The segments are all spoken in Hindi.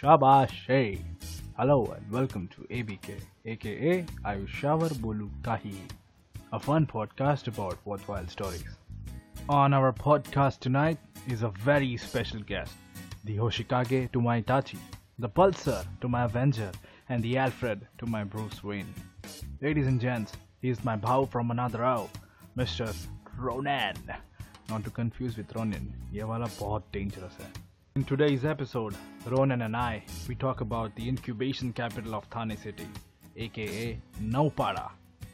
शाबाशे। Hello and welcome to ABK, aka Ayushawar Bulu Kahi, a fun podcast about worthwhile stories. On our podcast tonight is a very special guest, the Hoshikage to my Itachi, the Pulsar to my Avenger, and the Alfred to my Bruce Wayne. Ladies and gents, he is my Bhau from another Rao, Mr. Ronan. Not to confuse with Ronan, ये वाला बहुत dangerous है. In today's episode, Ronan and I, we talk about the incubation capital of Thane City, aka Naupada.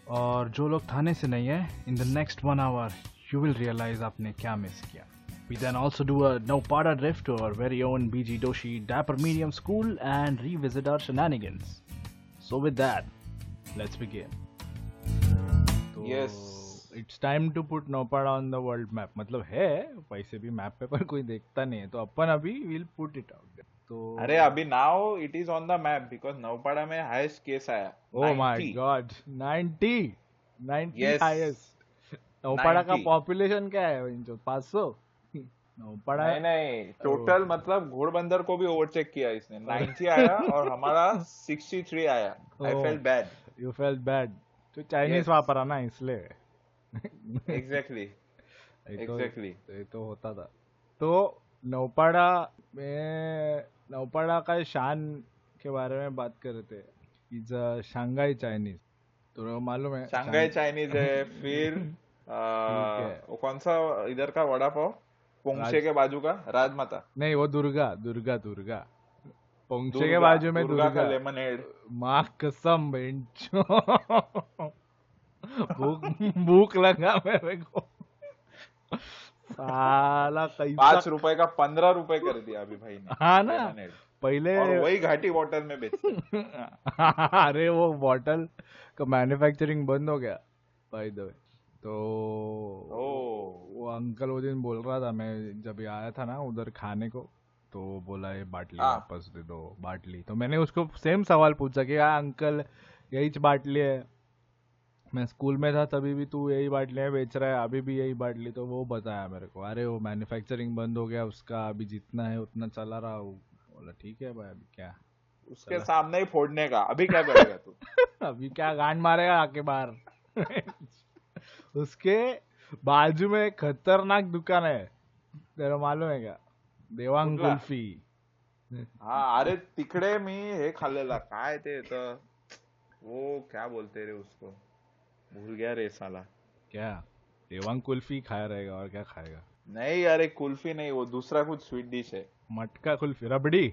और जो लोग थाने से नहीं है, in the next 1 hour, you will realize आपने क्या miss किया. We then also do a Naupada drift to our very own BG Doshi Dapper Medium School and revisit our shenanigans. So with that, let's begin. Yes. It's time to put Naupada on the world map. मतलब है वैसे भी मैप पे पर कोई देखता नहीं है, तो अपन अभी विल पुट इट आउट. तो अरे अभी now it is on the map because Naupada में हाईएस्ट केस आया. Oh my God 90 highest. Naupada का पॉपुलेशन क्या है? 500 नौपाड़ा नहीं टोटल. मतलब घोड़बंदर को भी ओवरटेक किया इसने. 90 आया और हमारा 63 आया. I felt bad. You felt bad. तो चाइनीज वहां पर आना इसलिए. Exactly. तो होता था. तो नौपाड़ा में नौपाड़ा का शान के बारे में बात कर रहे थे. Is a Shanghai Chinese. तो मालूम है शंघाई चाइनीज है. फिर वो कौन सा इधर का वड़ा पाव पोंगशे के बाजू का राजमाता नहीं, वो दुर्गा पोंगशे के बाजू में दुर्गा का लेमन हेड. माँ कसम बेंचो भूख लगा मेरे को साला. 5 रुपए का 15 रुपए कर दिया अभी भाई ने. हाँ ना, पहले वही घाटी बॉटल में बेचते. अरे वो बॉटल का मैन्युफैक्चरिंग बंद हो गया बाय द वे. तो वो अंकल वो दिन बोल रहा था, मैं जब आया था ना उधर खाने को, तो बोला ये बाटली वापस दे दो बाटली. तो मैंने उसको सेम सवाल पूछा कि अंकल यही बाटली है, मैं स्कूल में था तभी भी तू यही बाटलियाँ बेच रहा है, अभी भी यही बाटली. तो वो बताया मेरे को, अरे वो मैन्युफैक्चरिंग बंद हो गया उसका, अभी जितना है उतना चला रहा हूँ. बोला ठीक है भाई, अभी क्या उसके सामने ही फोड़ने का, अभी क्या करेगा तू? अभी क्या गांड मारेगा आके बाहर. उसके बाजू में खतरनाक दुकान है, तेरा मालूम है क्या? देवांग कुल्फी. हाँ अरे तिकडे मी हे खाल्लेला काय ते, तर वो क्या बोलते रे उसको, भूल गया रे साला. क्या देवांग कुल्फी खाया रहेगा और क्या खाएगा? नहीं अरे कुल्फी नहीं, वो दूसरा कुछ स्वीट डिश है. मटका कुल्फी. रबड़ी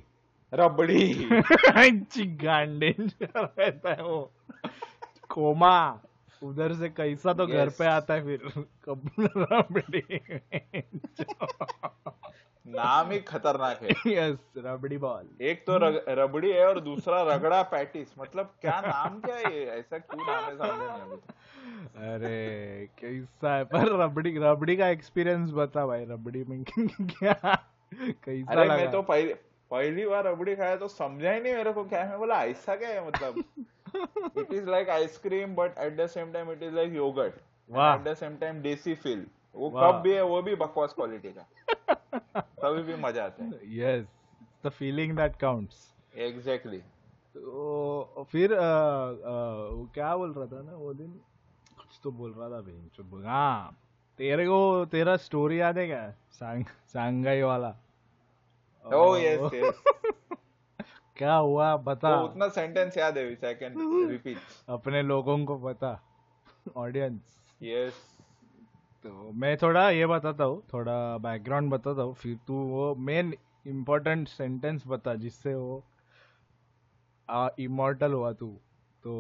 रहता है वो कोमा उधर से कैसा तो घर पे आता है फिर कब. रबड़ी नाम ही खतरनाक है. Yes rabri ball. एक तो रबड़ी है और दूसरा रगड़ा पैटिस. मतलब क्या नाम क्या है ऐसा, क्यों नाम है सामने? अरे कैसा है पर रबड़ी का एक्सपीरियंस बता भाई. रबड़ी में क्या कैसा लगा? मैं तो पहली बार रबड़ी खाया तो समझा ही नहीं मेरे को क्या है. मैं बोला ऐसा क्या है? मतलब it is like ice cream but at the same time it is like yogurt at the same time desi feel. वो कप भी है, वो भी बकवास क्वालिटी का, तभी भी मजा आता है. Yes, the feeling that counts. Exactly. तो फिर क्या बोल रहा था ना वो दिन, कुछ तो बोल रहा था भाई. हाँ तेरे को तेरा स्टोरी याद है क्या शंघाई वाला? Oh yes yes. क्या हुआ बता. तो उतना सेंटेंस याद है which I can repeat. अपने लोगों को बता, ऑडियंस. Yes. तो मैं थोड़ा ये बताता हूँ, थोड़ा बैकग्राउंड बताता हूँ, फिर तू वो मेन इम्पोर्टेंट सेंटेंस बता जिससे वो इमॉर्टल हुआ तू. तो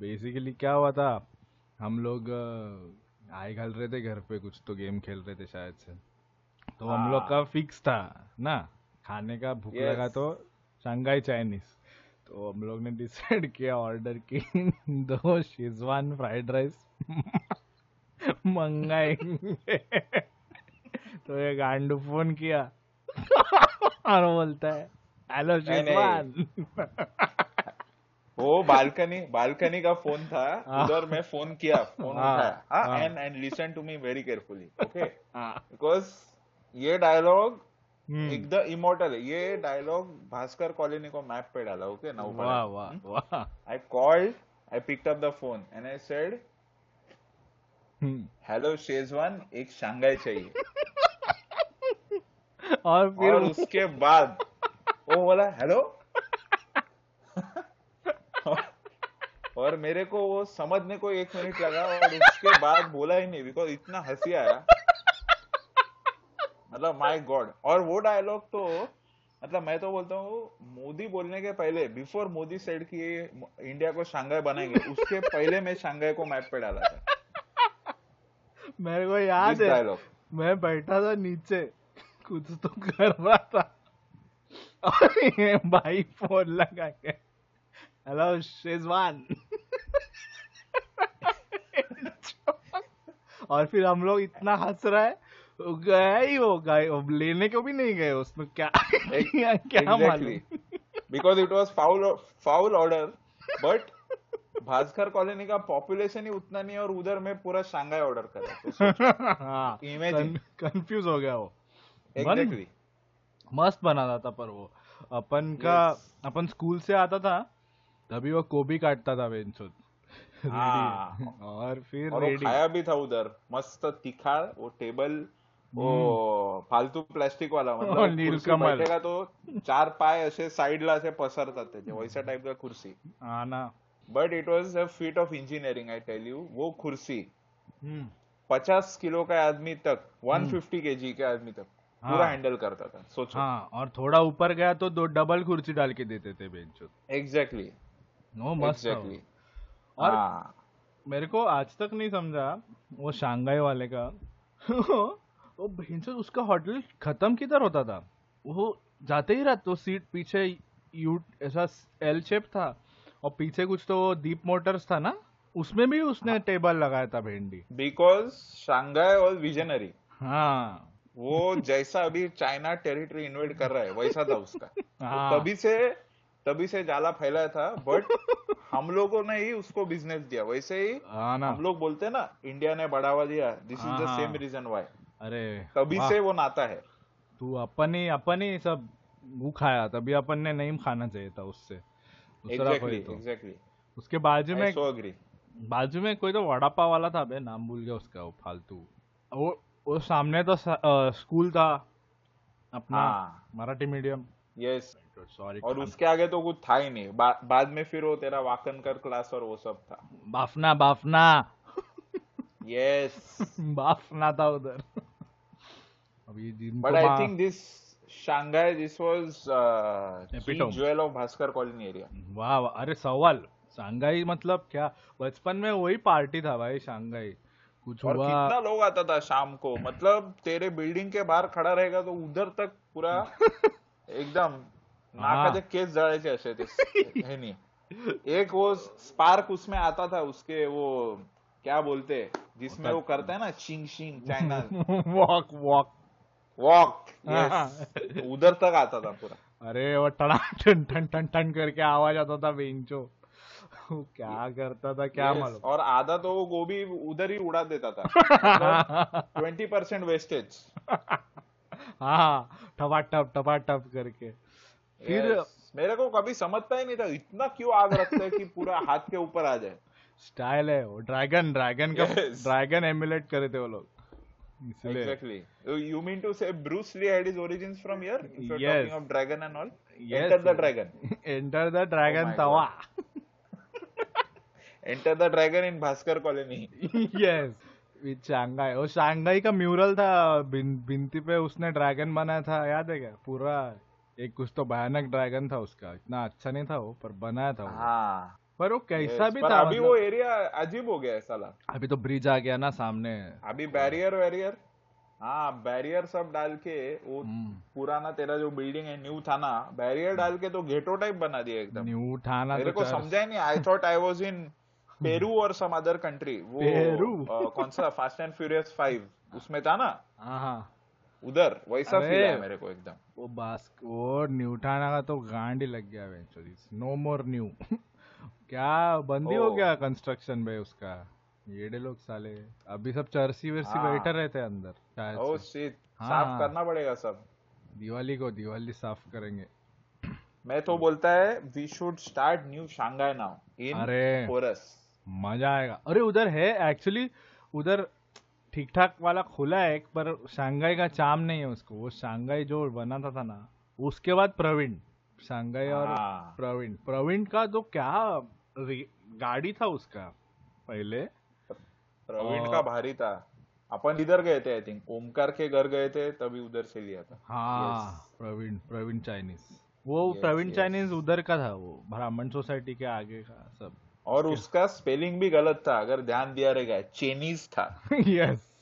बेसिकली क्या हुआ था, हम लोग आए घल रहे थे घर पे, कुछ तो गेम खेल रहे थे शायद से. तो हम लोग का फिक्स था ना खाने का, भूख लगा तो शंघाई चाइनीज. तो हम लोग ने डिसाइड किया, ऑर्डर की 2 शेजवान फ्राइड राइस मंगाएंगे. तो ये गांडू फोन किया और बोलता है हेलो शेजवान. वो बालकनी का फोन था उधर. मैं फोन किया, फोन उठाया. And listen to me very carefully okay, because ये डायलॉग एकदम इमोर्टल है ये डायलॉग। भास्कर कॉलोनी को मैप पे डाला okay Naupada. I called, I picked up the phone and I said hello Schezwan, एक शंघाई चाहिए। और उसके बाद वो बोला हेलो और मेरे को वो समझने को 1 मिनट लगा और उसके बाद बोला ही नहीं बिकॉज इतना हंसी आया मतलब माय गॉड। और वो डायलॉग तो मतलब मैं तो बोलता हूँ मोदी बोलने के पहले बिफोर मोदी सेड कि इंडिया को शंघाई बनाएंगे उसके पहले मैं शंघाई को मैप पे डाला था। मेरे को याद है मैं बैठा था नीचे कुछ तो कर रहा था और ये भाई फोन लगा के हेलो शेजवान और फिर हम लोग इतना हंस रहा है गया ही वो गए लेने को भी नहीं गए उसमें क्या क्या मालूम because it was foul order. But Bhaskar colony का पॉपुलेशन ही उतना नहीं और उधर में पूरा शंघाई ऑर्डर करा तो इमेजिन कंफ्यूज हो गया वो exactly. मस्त बनाता था पर वो अपन का अपन स्कूल से आता था तभी वो कोबी काटता था बेंचोद और फिर और वो खाया भी था उधर मस्त तीखा वो टेबल वो फालतू प्लास्टिक वाला मतलब नीलकमल बैठेगा तो 4 पाय असे साइडला असे पसरतात त्याचे वैसा टाइप का खुर्सी ना। But it was a feat of engineering I tell you. वो खुर्सी 50 किलो का आदमी तक 150 kg के आदमी तक पूरा हैंडल करता था सोचो। और थोड़ा ऊपर गया तो 2 डबल खुर्सी डाल के देते थे बेंच एग्जैक्टली नो मस्त एग्जैक्टली। और मेरे को आज तक नहीं समझा वो शंघाई वाले का वो भैंसो उसका होटल खत्म किधर होता था। वो जाते ही रहते सीट पीछे यू ऐसा L शेप था और पीछे कुछ तो दीप मोटर्स था ना उसमें भी उसने टेबल लगाया था भेंडी बिकॉज शंघाई और विजनरी। वो जैसा अभी चाइना टेरिटरी इन्वेट कर रहा है वैसा था उसका। तो तभी से जाला फैलाया था बट हम लोगों ने ही उसको बिजनेस दिया वैसे ही हम लोग बोलते हैं ना इंडिया ने बढ़ावा दिया this is the same reason why. अरे तभी से वो नाता है तू अपन ही सब वो खाया तभी अपन ने नहीं खाना चाहिए था उससे exactly. उसके बाजू में कोई तो वड़ा पाव वाला था बे नाम भूल गया उसका वो फालतू वो सामने तो स्कूल था अपना मराठी मीडियम यस सॉरी। और उसके आगे तो कुछ था ही नहीं बाद में फिर वो तेरा वाकनकर क्लास और वो सब था बाफना यस बाफना था उधर। But I think this Shanghai this was jewel of Bhaskar colony area. वाह अरे सवाल शंघाई मतलब क्या बचपन में वही पार्टी था भाई शंघाई कुछ और हुआ। कितना लोग आता था शाम को मतलब तेरे बिल्डिंग के बाहर खड़ा रहेगा तो उधर तक पूरा एकदम नाकाचे केस जळायचे असे ते है नहीं एक वो स्पार्क उसमें आता था उसके वो क्या बोलते जिसमें वो करता है ना शिंग चाइना वॉक उधर तक आता था पूरा। अरे वो टना ठन ठन ठन ठन करके आवाज आता था बेंचो क्या करता था क्या मालूम। और आधा तो वो गोभी उधर ही उड़ा देता था 20% वेस्टेज टपाटप करके फिर मेरे को कभी समझता ही नहीं था इतना क्यों आग रखता है कि पूरा हाथ के ऊपर आ जाए स्टाइल है वो ड्रैगन का ड्रैगन एमुलेट करे थे वो लोग इसलिए। You mean to say Bruce Lee had his origins from here if you are talking of dragon and all enter the dragon Tawa enter the dragon in Bhaskar colony yes Shanghai. और शंघाई का म्यूरल था भिंती पे उसने ड्रैगन बनाया था याद है क्या पूरा एक कुछ तो भयानक ड्रैगन था उसका इतना अच्छा नहीं था वो पर बनाया था वो। पर वो कैसा भी था अभी मतलब, वो एरिया अजीब हो गया है साला। अभी तो ब्रिज आ गया ना सामने अभी बैरियर बैरियर सब डाल के वो पुराना तेरा जो बिल्डिंग है न्यू थाना बैरियर डाल के तो गेटो टाइप बना दिया एकदम न्यू थाना। मेरे को समझा ही नहीं I thought I was in Peru और सम अदर कंट्री वो कौन सा फास्ट एंड फ्यूरियस 5 उसमें था ना उधर वैसा फील है मेरे को एकदम। वो बास्क और न्यूटाना का तो गांड ही लग गया वेंचुरी नो मोर न्यू क्या बंदी हो गया कंस्ट्रक्शन में उसका ये लोग साले अभी सब चर्सी वर्सी बैठे रहते अंदर शायद साफ करना पड़ेगा सब दिवाली साफ करेंगे। मैं तो बोलता है we should start new Shanghai now in chorus, मजा आएगा। अरे उधर है एक्चुअली, उधर ठीक ठाक वाला खुला है पर शंघाई का चाम नहीं है उसको। वो शंघाई जो बनाता था ना, उसके बाद प्रवीण शंघाई और प्रवीण का जो क्या गाड़ी था उसका, पहले प्रवीण का भारी था। अपन इधर गए थे आई थिंक ओमकार के घर गए थे तभी उधर से लिया था। हाँ प्रवीण चाइनीज, वो प्रवीण चाइनीज उधर का था, वो ब्राह्मण सोसाइटी के आगे का सब। और उसका स्पेलिंग भी गलत था अगर ध्यान दिया रहेगा, चेनीज था। यस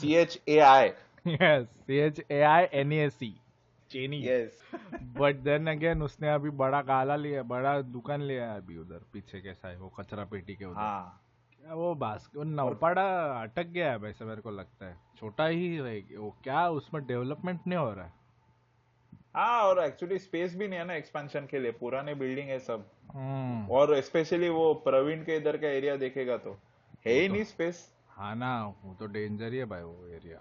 CHAINESE चेनी। यस बट देन अगेन उसने अभी बड़ा गाला लिया, बड़ा दुकान लिया है अभी उधर पीछे कैसा है वो कचरा पेटी के उधर। हाँ। वो भास्कर नौपाड़ा अटक गया है वैसे मेरे को लगता है, छोटा ही रहेगी वो, क्या उसमें डेवलपमेंट नहीं हो रहा है। हाँ और एक्चुअली स्पेस भी नहीं है ना एक्सपेंशन के लिए, पुराने बिल्डिंग है सब। और स्पेशली वो प्रवीण के इधर का एरिया देखेगा तो है ही नहीं स्पेस। हाँ ना वो तो डेंजर ही है भाई वो एरिया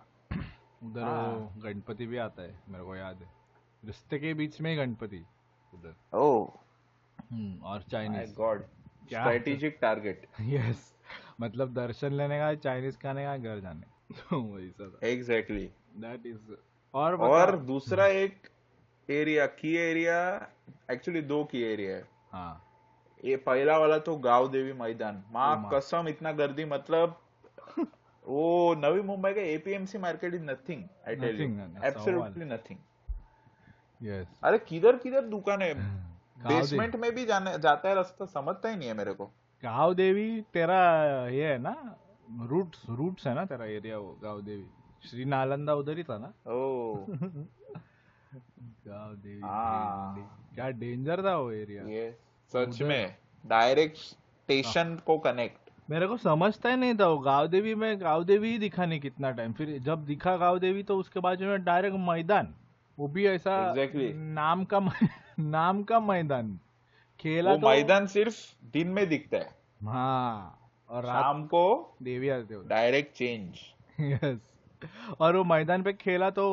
उधर। वो गणपति भी आता है मेरे को याद है, रिश्ते के बीच में गणपति उधर। ओह और Chinese god strategic target. Yes मतलब दर्शन लेने का, चाइनीज खाने का, घर जाने वही सब। Exactly that is. और दूसरा एक एरिया की एरिया, एक्चुअली दो की एरिया है। हाँ। ये पहला वाला तो गांव देवी मैदान, माँ कसम इतना गर्दी, मतलब वो नवी मुंबई का APMC market is nothing, I tell you absolutely nothing. Yes अरे किधर किधर दुकान है, बेसमेंट में भी जाता है रास्ता समझता ही नहीं है मेरे को। गांव देवी तेरा ये है ना, रूट्स है ना तेरा एरिया वो गांव देवी, श्री नालंदा उधर ही था ना। ओ क्या डेंजर था वो एरिया। ये सच में डायरेक्ट स्टेशन को कनेक्ट, मेरे को समझता ही नहीं था वो गाँव देवी में। गाँव देवी ही दिखा नहीं कितना टाइम, फिर जब दिखा गाँव देवी तो उसके बाजू में डायरेक्ट मैदान, वो भी ऐसा exactly. नाम का मैदान खेला तो, मैदान सिर्फ दिन में दिखता है। हाँ और शाम को देवी आते हो डायरेक्ट चेंज। यस और वो मैदान पे खेला तो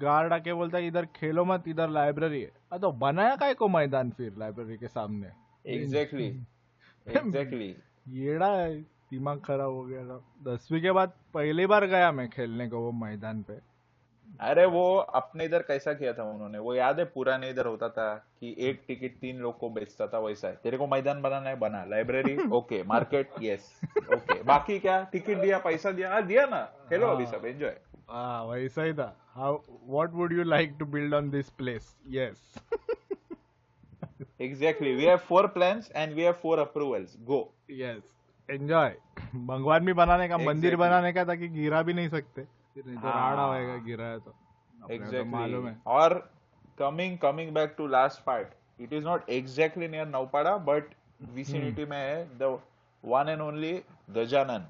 गार्ड आके बोलता है इधर खेलो मत, इधर लाइब्रेरी है। तो बनाया काय को मैदान फिर लाइब्रेरी के सामने। एग्जैक्टली येड़ा दिमाग खराब हो गया था। 10वीं के बाद पहली बार गया मैं खेलने को वो मैदान पे। अरे वो अपने इधर कैसा किया था उन्होंने, वो याद है पुराने इधर होता था कि एक टिकट 3 लोग को बेचता था, वैसा है। तेरे को मैदान बनाना है बना, library okay, market yes okay, बाकी क्या टिकट दिया, पैसा दिया, दिया ना खेलो अभी सब एंजॉय। हाँ वैसा ही था। How what would you like to build on this place. Yes exactly, we have 4 plans and we have 4 approvals, go. Yes enjoy, भगवान भी बनाने का, मंदिर बनाने का, ताकि गिरा भी नहीं सकते। हाँ। गिरा तो मालूम है। और coming back to last part, it is not exactly near Naupada but vicinity में है the one and only Gajanan.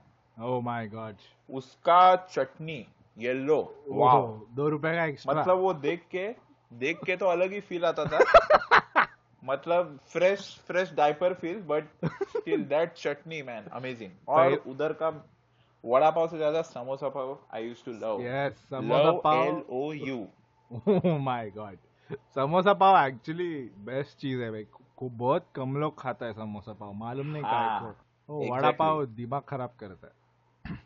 Oh my God, उसका चटनी येलो, वाओ, ₹2 का एक्स्ट्रा। मतलब वो देख के तो अलग ही फील आता था मतलब fresh diaper feel, but still that chutney man amazing. और उधर का वड़ा पाव से ज्यादा samosa pav I used to love. Yes samosa pav, LOU। Oh my God, samosa pav actually best चीज है भाई, को बहुत कम लोग खाता है समोसा पाव, मालूम नहीं क्या है वो। वड़ा पाव दिमाग खराब करता है।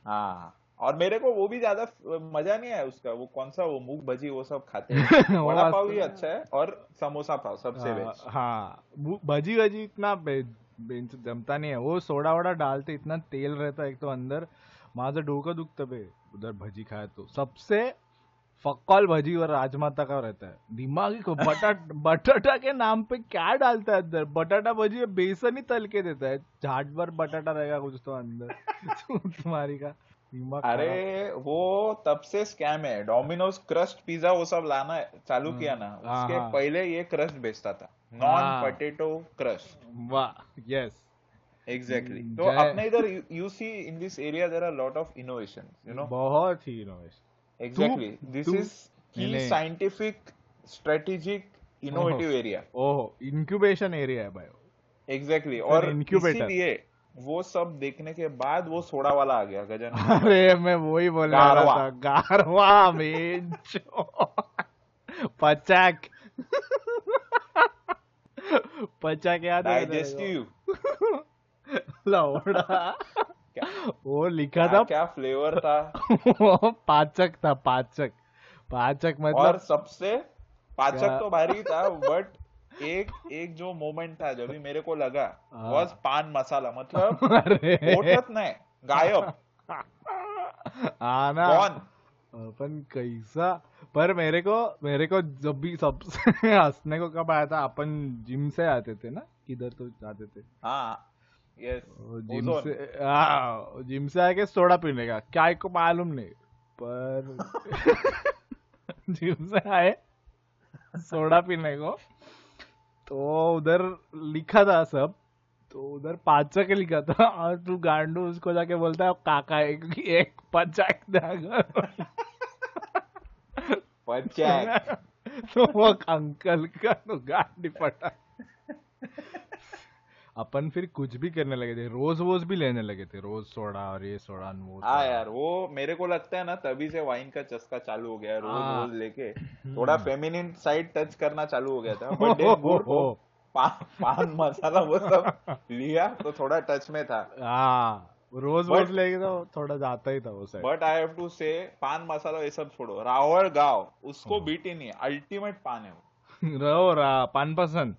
हाँ और मेरे को वो भी ज्यादा मजा नहीं आया उसका, वो कौन सा वो मूंग भजी वो सब खाते हैं वड़ा पाव भी अच्छा है और समोसा पाव सबसे बेस्ट। हाँ भजी इतना जमता नहीं है वो, सोडा वोडा डालते, इतना तेल रहता है एक तो अंदर, माझं डोकं दुखतं बे उधर भजी खाया तो। सबसे फक्कल भजी और राजमाता का रहता है, दिमागी को बटाटा के नाम पे क्या डालता है अंदर, बटाटा भजी बेसन ही तल के देता है, झाट भर बटाटा रहेगा कुछ तो अंदर तुम्हारी का दिमाग। अरे वो तब से स्कैम है, डोमिनोज क्रस्ट पिज्जा वो सब लाना चालू किया ना, उसके पहले ये क्रस्ट बेचता था, नॉन पोटेटो क्रस्ट। वाह यस एग्जैक्टली तो अपने इधर you see in this area there are lot of innovation, you know, बहुत ही innovation. Exactly this is key scientific strategic innovative area. Oh incubation area है भाई। एग्जैक्टली और इसीलिए वो सब देखने के बाद वो सोडा वाला आ गया गजानन। अरे मैं वही बोल रहा था, गारवा में पचाक पचाक याद लौड़ा वो लिखा था क्या फ्लेवर था वो पाचक था पाचक पाचक मतलब और सबसे पाचक तो भारी था बट एक जो मोमेंट था जब भी मेरे को लगा बस पान मसाला मतलब होटत नहीं गायब आना अपन कैसा पर मेरे को जब भी सबसे हंसने को कब आया था अपन जिम से आते थे ना किधर तो जाते थे हाँ यस जिम से आके सोडा पीने का क्या को मालूम नहीं पर जिम से आए सोडा पीने को तो उधर लिखा था सब तो उधर पाचक लिखा था और तू गांडू उसको जाके बोलता है काका एक पचाक पचाक तो वो अंकल का तो गांडी पटा अपन फिर कुछ भी करने लगे थे रोज वोज भी लेने लगे थे रोज सोडा और ये सोडा हाँ यार वो मेरे को लगता है ना तभी से वाइन का चस्का चालू हो गया रोज रोज लेके थोड़ा फेमिनिन साइड टच करना चालू हो गया था बट पान मसाला वो सब लिया तो थोड़ा टच में था रोज रोज लेके तो थोड़ा जाता ही था वो side but I have to say paan मसाला ये सब छोड़ो रावड़ गाँव उसको बीट ही नहीं अल्टीमेट पान है वो रहो रा पान पसंद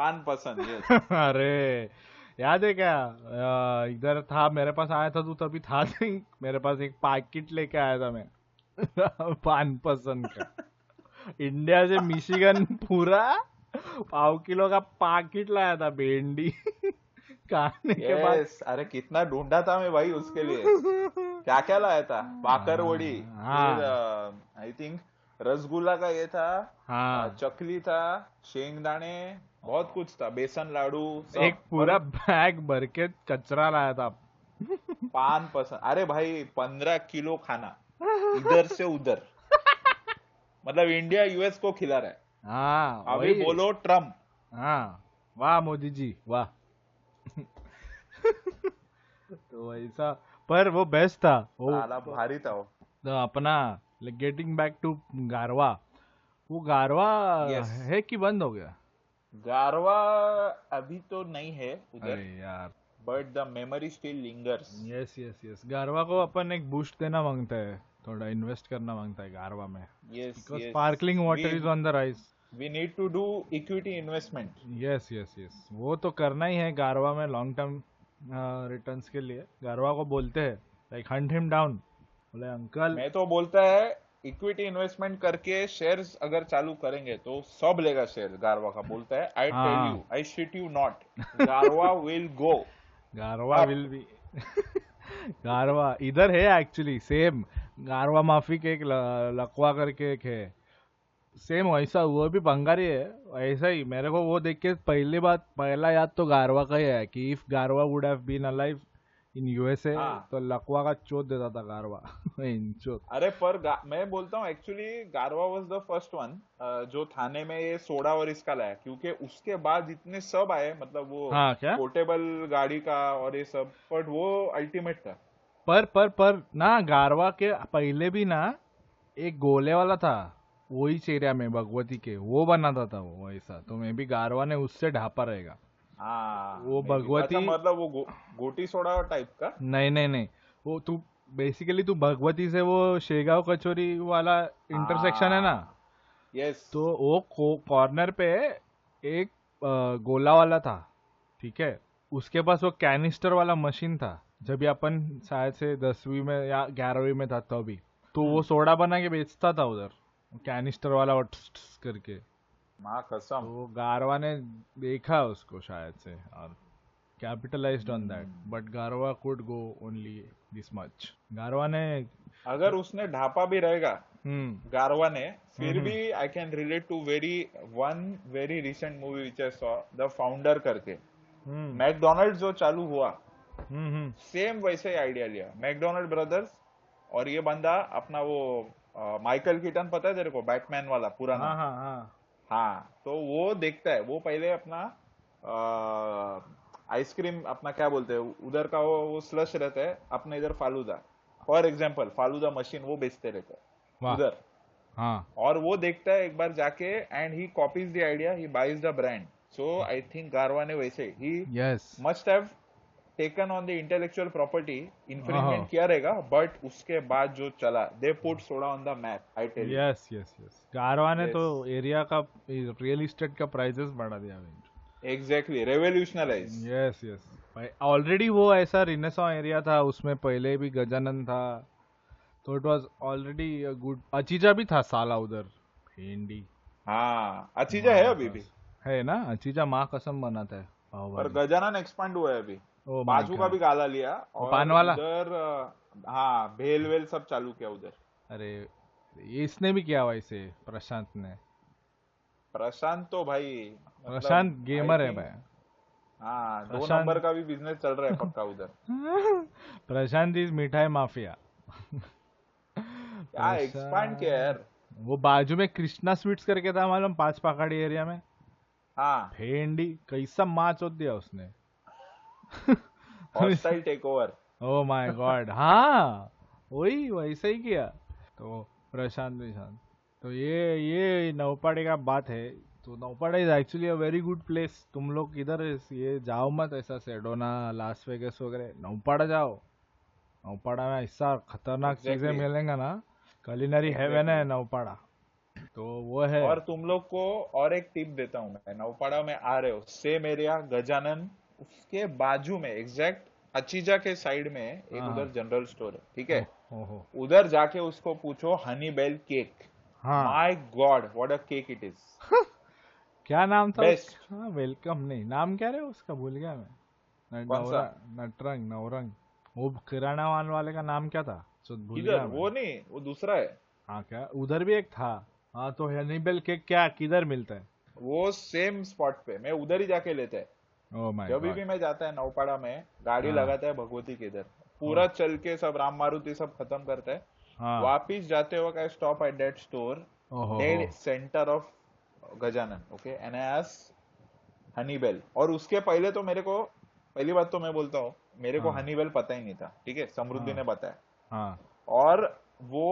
अरे याद है क्या इधर था मेरे पास आया था तू तभी था नहीं मेरे पास एक पैकेट लेके आया था मैं पान पसंद का इंडिया से मिशिगन पूरा 5 किलो का पैकेट लाया था भेंडी खाने के बाद अरे कितना ढूंढा था मैं भाई उसके लिए क्या क्या लाया था बाकरवड़ी आई थिंक रसगुल्ला का ये था चकली था शेंगदाने बहुत कुछ था बेसन लाडू एक पूरा बैग भर के कचरा लाया था पान पसंद अरे भाई 15 किलो खाना इधर से उधर मतलब इंडिया यूएस को खिला रहा है अभी बोलो ट्रम्प वाह मोदी जी वाह तो ऐसा पर वो बेस्ट था वो भारी था वो तो अपना गेटिंग बैक टू गारवा वो गारवा है कि बंद हो गया गारवा अभी तो नहीं है उधर यार but the memory still lingers yes yes yes Garva को अपन एक बूस्ट देना मांगता है थोड़ा इन्वेस्ट करना मांगता है गारवा में sparkling water is on the rise we need to do equity investment yes yes yes वो तो करना ही है गारवा में लॉन्ग टर्म रिटर्न्स के लिए गारवा को बोलते हैं लाइक हंट हिम डाउन बोले अंकल मैं तो बोलता है इक्विटी इन्वेस्टमेंट करके शेयर्स अगर चालू करेंगे तो सब लेगा शेयर गारवा का बोलता है I tell you I shit you not Garva will go Garva will B गारवा इधर है एक्चुअली सेम गारवा माफी के एक लकवा करके एक है सेम वैसा वो भी बंगाली है ऐसा ही मेरे को वो देख के पहला याद तो गारवा का ही है कि if Garva would have been alive in USA तो लकवा का चोट देता था गारवा इन चोट अरे पर मैं बोलता हूँ एक्चुअली गारवा वाज द फर्स्ट वन जो थाने में ये सोडा और इसका लाया क्योंकि उसके बाद इतने सब आए मतलब वो पोर्टेबल गाड़ी का और ये सब बट वो अल्टीमेट था पर ना गारवा के पहले भी ना एक गोले वाला था वही चेरिया में भगवती के वो बनाता था वो ऐसा तो मैं भी गारवा ने उससे ढापा रहेगा वो भगवती मतलब वो गोटी सोडा टाइप का नहीं वो तू बेसिकली भगवती से वो शेगांव कचोरी वाला इंटरसेक्शन है ना यस तो वो कॉर्नर पे एक गोला वाला था ठीक है उसके पास वो कैनिस्टर वाला मशीन था जब अपन शायद से 10वीं में या 11वीं में था तभी तो वो सोडा बना के बेचता था उधर कैनिस्टर वाला और ट्स करके माँ कसम वो गारवा ने देखा उसको शायद से और capitalised on that but Garva could go only this much Garva ने अगर उसने ढापा भी रहेगा गारवा ने फिर भी I can relate to very recent movie which I saw the founder करके मैकडोनल्ड जो चालू हुआ सेम वैसे आइडिया लिया मैकडोनल्ड ब्रदर्स और ये बंदा अपना वो माइकल कीटन पता है तेरे को बैटमैन वाला पुराना तो वो देखता है वो पहले अपना आइसक्रीम अपना क्या बोलते हैं उधर का वो स्लश रहता है अपने इधर falooda for example falooda machine वो बेचते रहता है उधर हाँ. और वो देखता है एक बार जाके and he copies the idea, he buys the brand. So I think Garva ने वैसे ही must have taken on the intellectual property, infringement किया रहेगा, बट उसके बाद जो चला they put soda on the map. I tell you yes yes yes Garva ने तो एरिया का रियल एस्टेट का प्राइसेस बढ़ा दिया. Exactly revolutionise. यस यस भाई ऑलरेडी वो ऐसा रिनेसां एरिया था, उसमें पहले भी गजानन था, तो it was already a good. अचीजा भी था साला उधर भेंडी. हाँ अचीजा है अभी भी है ना. अचीजा माँ कसम बनाता है पर गजानन एक्सपांड हुआ है अभी. बाजू का भी गाला लिया और पान वाला उधर. हाँ भेल वेल सब चालू किया उधर. अरे इसने भी किया वैसे प्रशांत ने. प्रशांत तो भाई प्रशांत गेमर है भाई. हाँ 2 नंबर का भी बिजनेस चल रहा है पक्का उधर. प्रशांत इज मिठाई माफिया. क्या एक्सपांड किया यार. वो बाजू में कृष्णा स्वीट्स करके था मालूम, 5 पहाड़ी एरिया में. हाँ भेंडी कैसा माच होत दिया उसने. Hostile take over. Oh my god. हाँ वही वैसे ही किया तो प्रशांत निशांत. तो ये नौपाड़े का बात है. तो Naupada is actually a very good place. तुम लोग इधर ये जाओ मत ऐसा सेडोना लास वेगस वगैरह. नौपाड़ा जाओ. नौपाड़ा में ऐसा खतरनाक चीजें मिलेंगे ना. कलिनरी हेवन है नौपाड़ा. तो वो है. और तुम लोग को और एक टिप देता हूँ मैं. नौपाड़ा में आ रहे हो सेम एरिया गजानन, उसके बाजू में एग्जैक्ट अचीजा के साइड में एक उधर जनरल स्टोर है ठीक है. उधर जाके उसको पूछो Honeybell cake. My god what a cake it is. क्या नाम था उसका. वेलकम नहीं नाम क्या रहे उसका भूल गया मैं. नटरंग नवरंग. वो किराना वाले का नाम क्या था इधर. वो नहीं वो दूसरा है. हाँ क्या उधर भी एक था. हाँ तो हनीबेल केक क्या किधर मिलता है. वो सेम स्पॉट पे मैं उधर ही जाके लेता है. जब भी मैं जाता है नौपाड़ा में गाड़ी लगाता है भगवती के इधर पूरा चल के सब राम मारुति सब खत्म करता है. वापिस जाते हुए stop at that store dead centre of Gajanan. Okay एनएस हनीबेल. और उसके पहले तो मेरे को पहली बात तो मैं बोलता हूँ मेरे को हनीबेल पता ही नहीं था ठीक है. समृद्धि ने बताया. और वो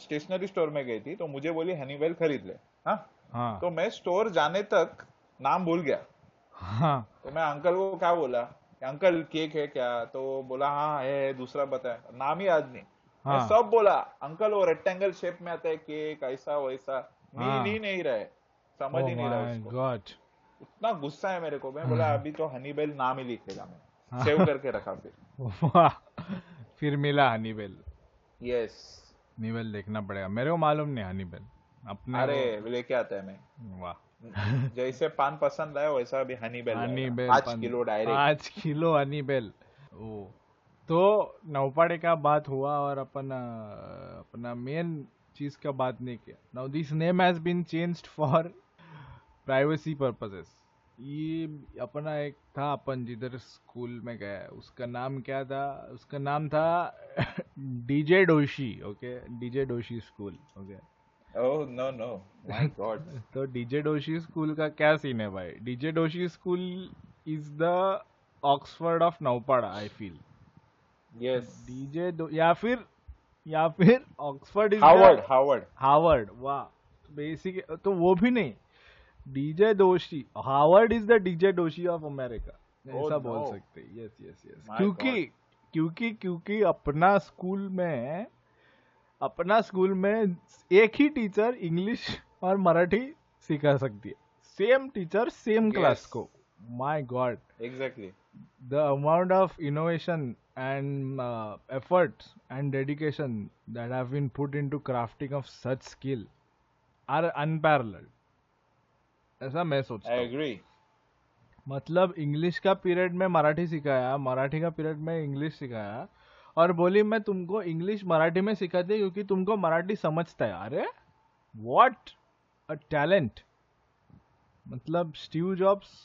स्टेशनरी स्टोर में गई थी तो मुझे बोली हनीबेल खरीद ले. हाँ तो मैं स्टोर जाने तक नाम भूल गया. तो मैं अंकल को क्या बोला अंकल केक है क्या. तो बोला हाँ है. दूसरा बताया नाम ही याद नहीं. मैं सब बोला अंकल वो रेक्टेंगल शेप में आता है केक ऐसा वैसा. नींद ही नहीं रहे समझ ही नहीं रहा उसको. उतना गुस्सा है मेरे को. मैं बोला अभी तो हनीबेल नाम ही लिखेगा. मैं सेव करके रखा फिर मिला हनीबेल. यस हनीबेल देखना पड़ेगा. मेरे को मालूम नहीं हनीबेल अपने. अरे लेके आता है मैं. वाह जैसे पान पसंद आया वैसा अभी Honeybell. Honeybell 5 kilo direct 5 kilo Honeybell. ओ तो नौपाड़े का बात हुआ और अपन अपना मेन चीज का बात नहीं किया. Now this name has been changed for privacy purposes. ये अपना एक था अपन जिधर स्कूल में गया उसका नाम क्या था. उसका नाम था DJ Doshi. Okay DJ Doshi school. Okay oh no no my god. तो डीजे डोशी स्कूल का क्या सीन है भाई. DJ Doshi school is the Oxford of Naupada I feel. Yes DJ या फिर ऑक्सफोर्ड. हार्वर्ड. वाह बेसिक तो वो भी नहीं. DJ Doshi Harvard is the DJ Doshi of America ऐसा बोल सकते. यस यस यस क्योंकि अपना स्कूल में एक ही टीचर इंग्लिश और मराठी सिखा सकती है. सेम टीचर सेम क्लास को. My god exactly the amount of innovation and efforts and dedication that have been put into crafting of such skill are unparalleled ऐसा मैं सोचता हूं. I agree. मतलब इंग्लिश का पीरियड में मराठी सिखाया, मराठी का पीरियड में इंग्लिश सिखाया और बोली मैं तुमको इंग्लिश मराठी में सिखाती हूं क्योंकि तुमको मराठी समझता है. अरे व्हाट अ टैलेंट. मतलब स्टीव जॉब्स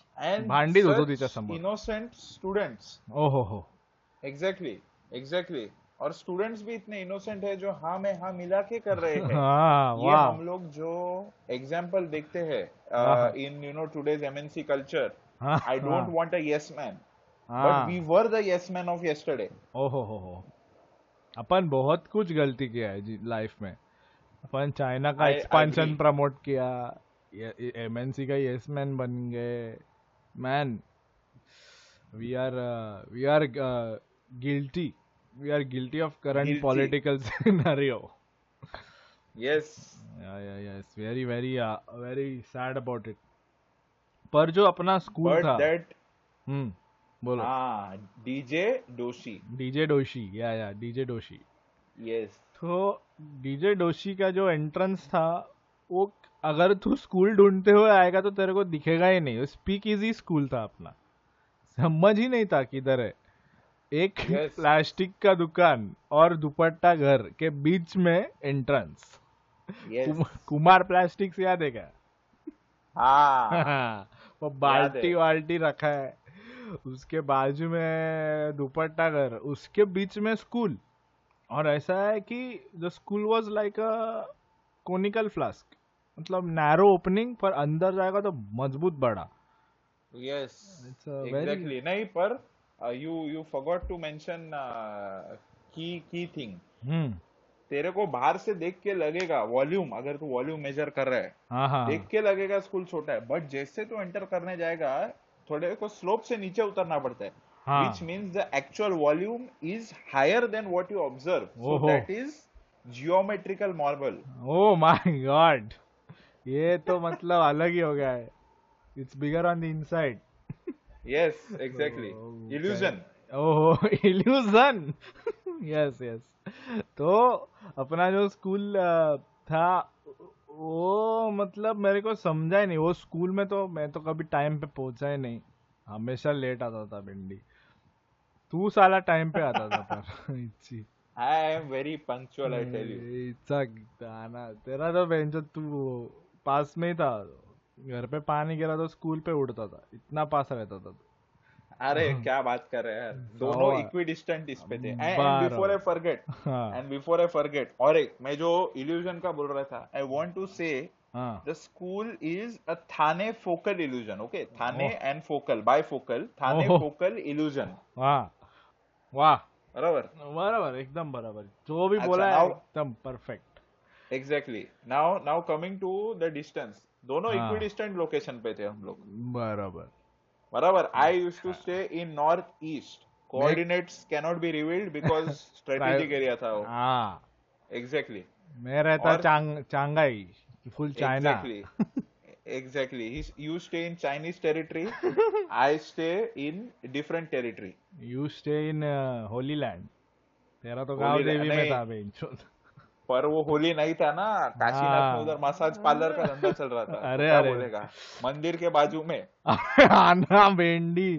भांडी होतो तिच्या समोर. Innocent students. ओहो एग्जैक्टली और स्टूडेंट्स भी इतने इनोसेंट है जो हाँ में हाँ मिला के कर रहे हैं. ये हम लोग जो एग्जांपल देखते हैं in you know today's MNC culture. I don't want a yes man but we were the yes man of yesterday. ओहो हो अपन बहुत कुछ गलती किया है लाइफ में. अपन चाइना का एक्सपेंशन प्रमोट किया, एमएनसी का येस मैन बन गए man. We are guilty, we are guilty of current guilty. Political scenario. Yes. Yeah. It's very sad about it. पर जो अपना स्कूल था. That. बोलो. हाँ, DJ Doshi. Yeah, DJ Doshi. Yes. तो DJ Doshi का जो entrance था, वो अगर तू स्कूल ढूंढते हुए आएगा तो तेरे को दिखेगा ही नहीं। स्पीक इजी स्कूल था अपना, समझ ही नहीं था किधर है। एक प्लास्टिक का दुकान और दुपट्टा घर के बीच में एंट्रेंस। कुमार प्लास्टिक्स याद है क्या? हाँ, वो बाल्टी रखा है, उसके बाजू में दुपट्टा घर, उसके बीच में स्कूल। और ऐसा है कि the school was like a conical flask, मतलब नैरो ओपनिंग, पर अंदर जाएगा तो मजबूत बड़ा। Yes exactly. नहीं पर you forgot to mention key thing. तेरे को बाहर से देख के लगेगा वॉल्यूम, अगर तू वॉल्यूम मेजर कर रहा है देख के लगेगा स्कूल छोटा है, बट जैसे तू एंटर करने जाएगा थोड़े को स्लोप से नीचे उतरना पड़ता है, which means the actual volume is higher than what you observe. So that is geometrical marble. Oh my God! ये तो मतलब अलग ही हो गया है. It's bigger on the inside. Yes, exactly. Illusion. Illusion. Yes. तो अपना जो स्कूल था वो मतलब मेरे को समझा ही नहीं। वो स्कूल में तो मैं तो कभी टाइम पे पहुंचा ही नहीं, हमेशा लेट आता था भिंडी। तू साला टाइम पे आता था पर इच्छी। I am very punctual, I tell you. इच्छा गाना तेरा तो बेंचो, तू पास में ही था, घर पे पानी गिरा तो स्कूल पे उड़ता था, इतना पास रहता था। अरे क्या बात कर रहे हैं, दोनों इक्विडिस्टेंट इस पे थे। And before I forget, और एक मैं जो इल्यूजन का बोल रहा था, I want to say the school is a Thane focal illusion. Okay, Thane and focal, bifocal, Thane focal illusion. वाह, बराबर, एकदम बराबर, जो भी बोला है एकदम perfect. Exactly. Now coming to the distance, दोनों इक्विडिस्टेंट लोकेशन पे थे हम लोग। बराबर। I used to stay in north east, coordinates can not be revealed because strategic area था वो। एग्जैक्टली। मैं रहता चांगाई, full China. Exactly. You stay in Chinese territory, I stay in different territory. You stay in holy land, तेरा तो गांव देवी में था बेंचो। पर वो होली नहीं था ना, काशीनाथ में उधर मसाज पार्लर का धंधा चल रहा था। अरे बोलेगा, मंदिर के बाजू में आना बेंडी।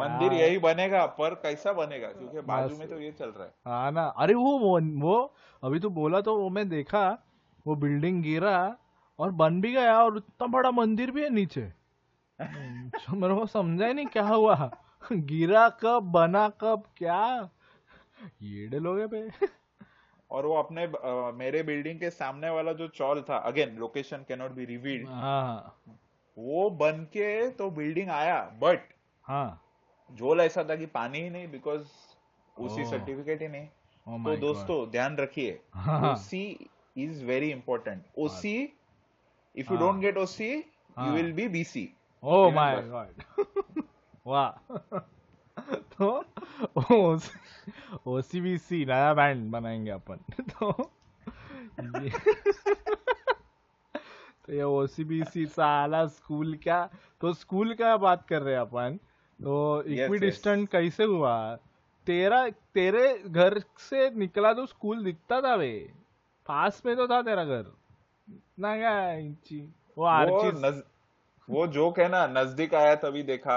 मंदिर यही बनेगा, पर कैसा बनेगा क्योंकि बाजू में तो ये चल रहा है आना। अरे वो अभी तो बोला तो वो मैं देखा, वो बिल्डिंग गिरा और बन भी गया, और इतना बड़ा मंदिर भी है नीचे। मेरे को समझा ही नहीं क्या हुआ, गिरा कब, बना कब, क्या ये लोगे पे। और वो अपने मेरे बिल्डिंग के सामने वाला जो चौल था, again location can not be revealed, वो बन के तो बिल्डिंग आया, बट झोल ऐसा था कि पानी ही नहीं, बिकॉज उसी सर्टिफिकेट ही नहीं। तो दोस्तों ध्यान रखिए, OC is very important. OC, if you don't get OC you will be BC. Oh my god, वाह। तो OCBC नया बैंड बनाएंगे अपन। तो ये OCBC साला स्कूल का, तो स्कूल का बात कर रहे हैं अपन। तो इक्विडिस्टेंट कैसे हुआ? तेरे घर से निकला तो स्कूल दिखता था बे, पास में तो था तेरा घर, इतना क्या इंची। वो जोक है ना, नजदीक आया तभी देखा,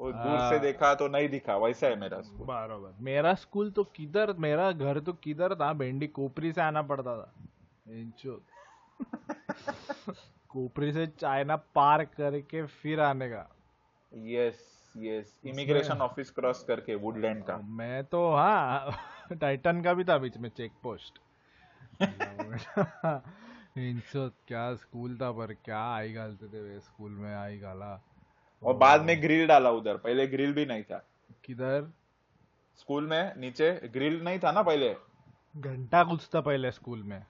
दूर से देखा तो नहीं दिखा, वैसा है मेरा स्कूल। बराबर। मेरा स्कूल तो किधर, मेरा घर तो किधर था भेंडी, कोपरी से आना पड़ता था। कोपरी से चाइना पार करके फिर आने का। यस। इमिग्रेशन ऑफिस क्रॉस करके वुडलैंड का। मैं तो हाँ टाइटन का भी था बीच में चेक पोस्ट। क्या स्कूल था, पर क्या आई गालते थे वे स्कूल में, आई गाला। और बाद में ग्रिल डाला उधर, पहले ग्रिल भी नहीं था। किधर? स्कूल में नीचे ग्रिल नहीं था ना पहले, घंटा कुछ था पहले स्कूल में।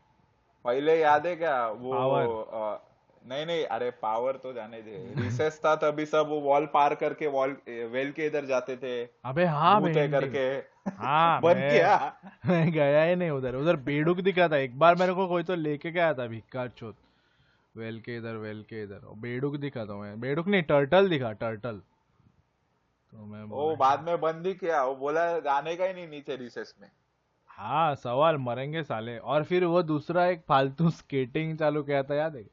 पहले याद है क्या वो नहीं, अरे पावर तो जाने दे, रिसेस था तभी सब वो वॉल पार करके वॉल वेल के इधर जाते थे। अबे हाँ करके हाँ बन गया, मैं गया ही नहीं उधर। उधर बेडूक दिखा था एक बार मेरे को, कोई तो लेके गया था भिक्का चोत वेल के इधर बेडूक दिखा था। मैं बेडूक नहीं टर्टल दिखा, टर्टल तो मैं वो बाद में बंदी किया, वो बोला जाने का ही नहीं नीचे रिसेस में। हाँ सवाल मरेंगे साले। और फिर वो दूसरा एक फालतू स्केटिंग चालू किया था याद है,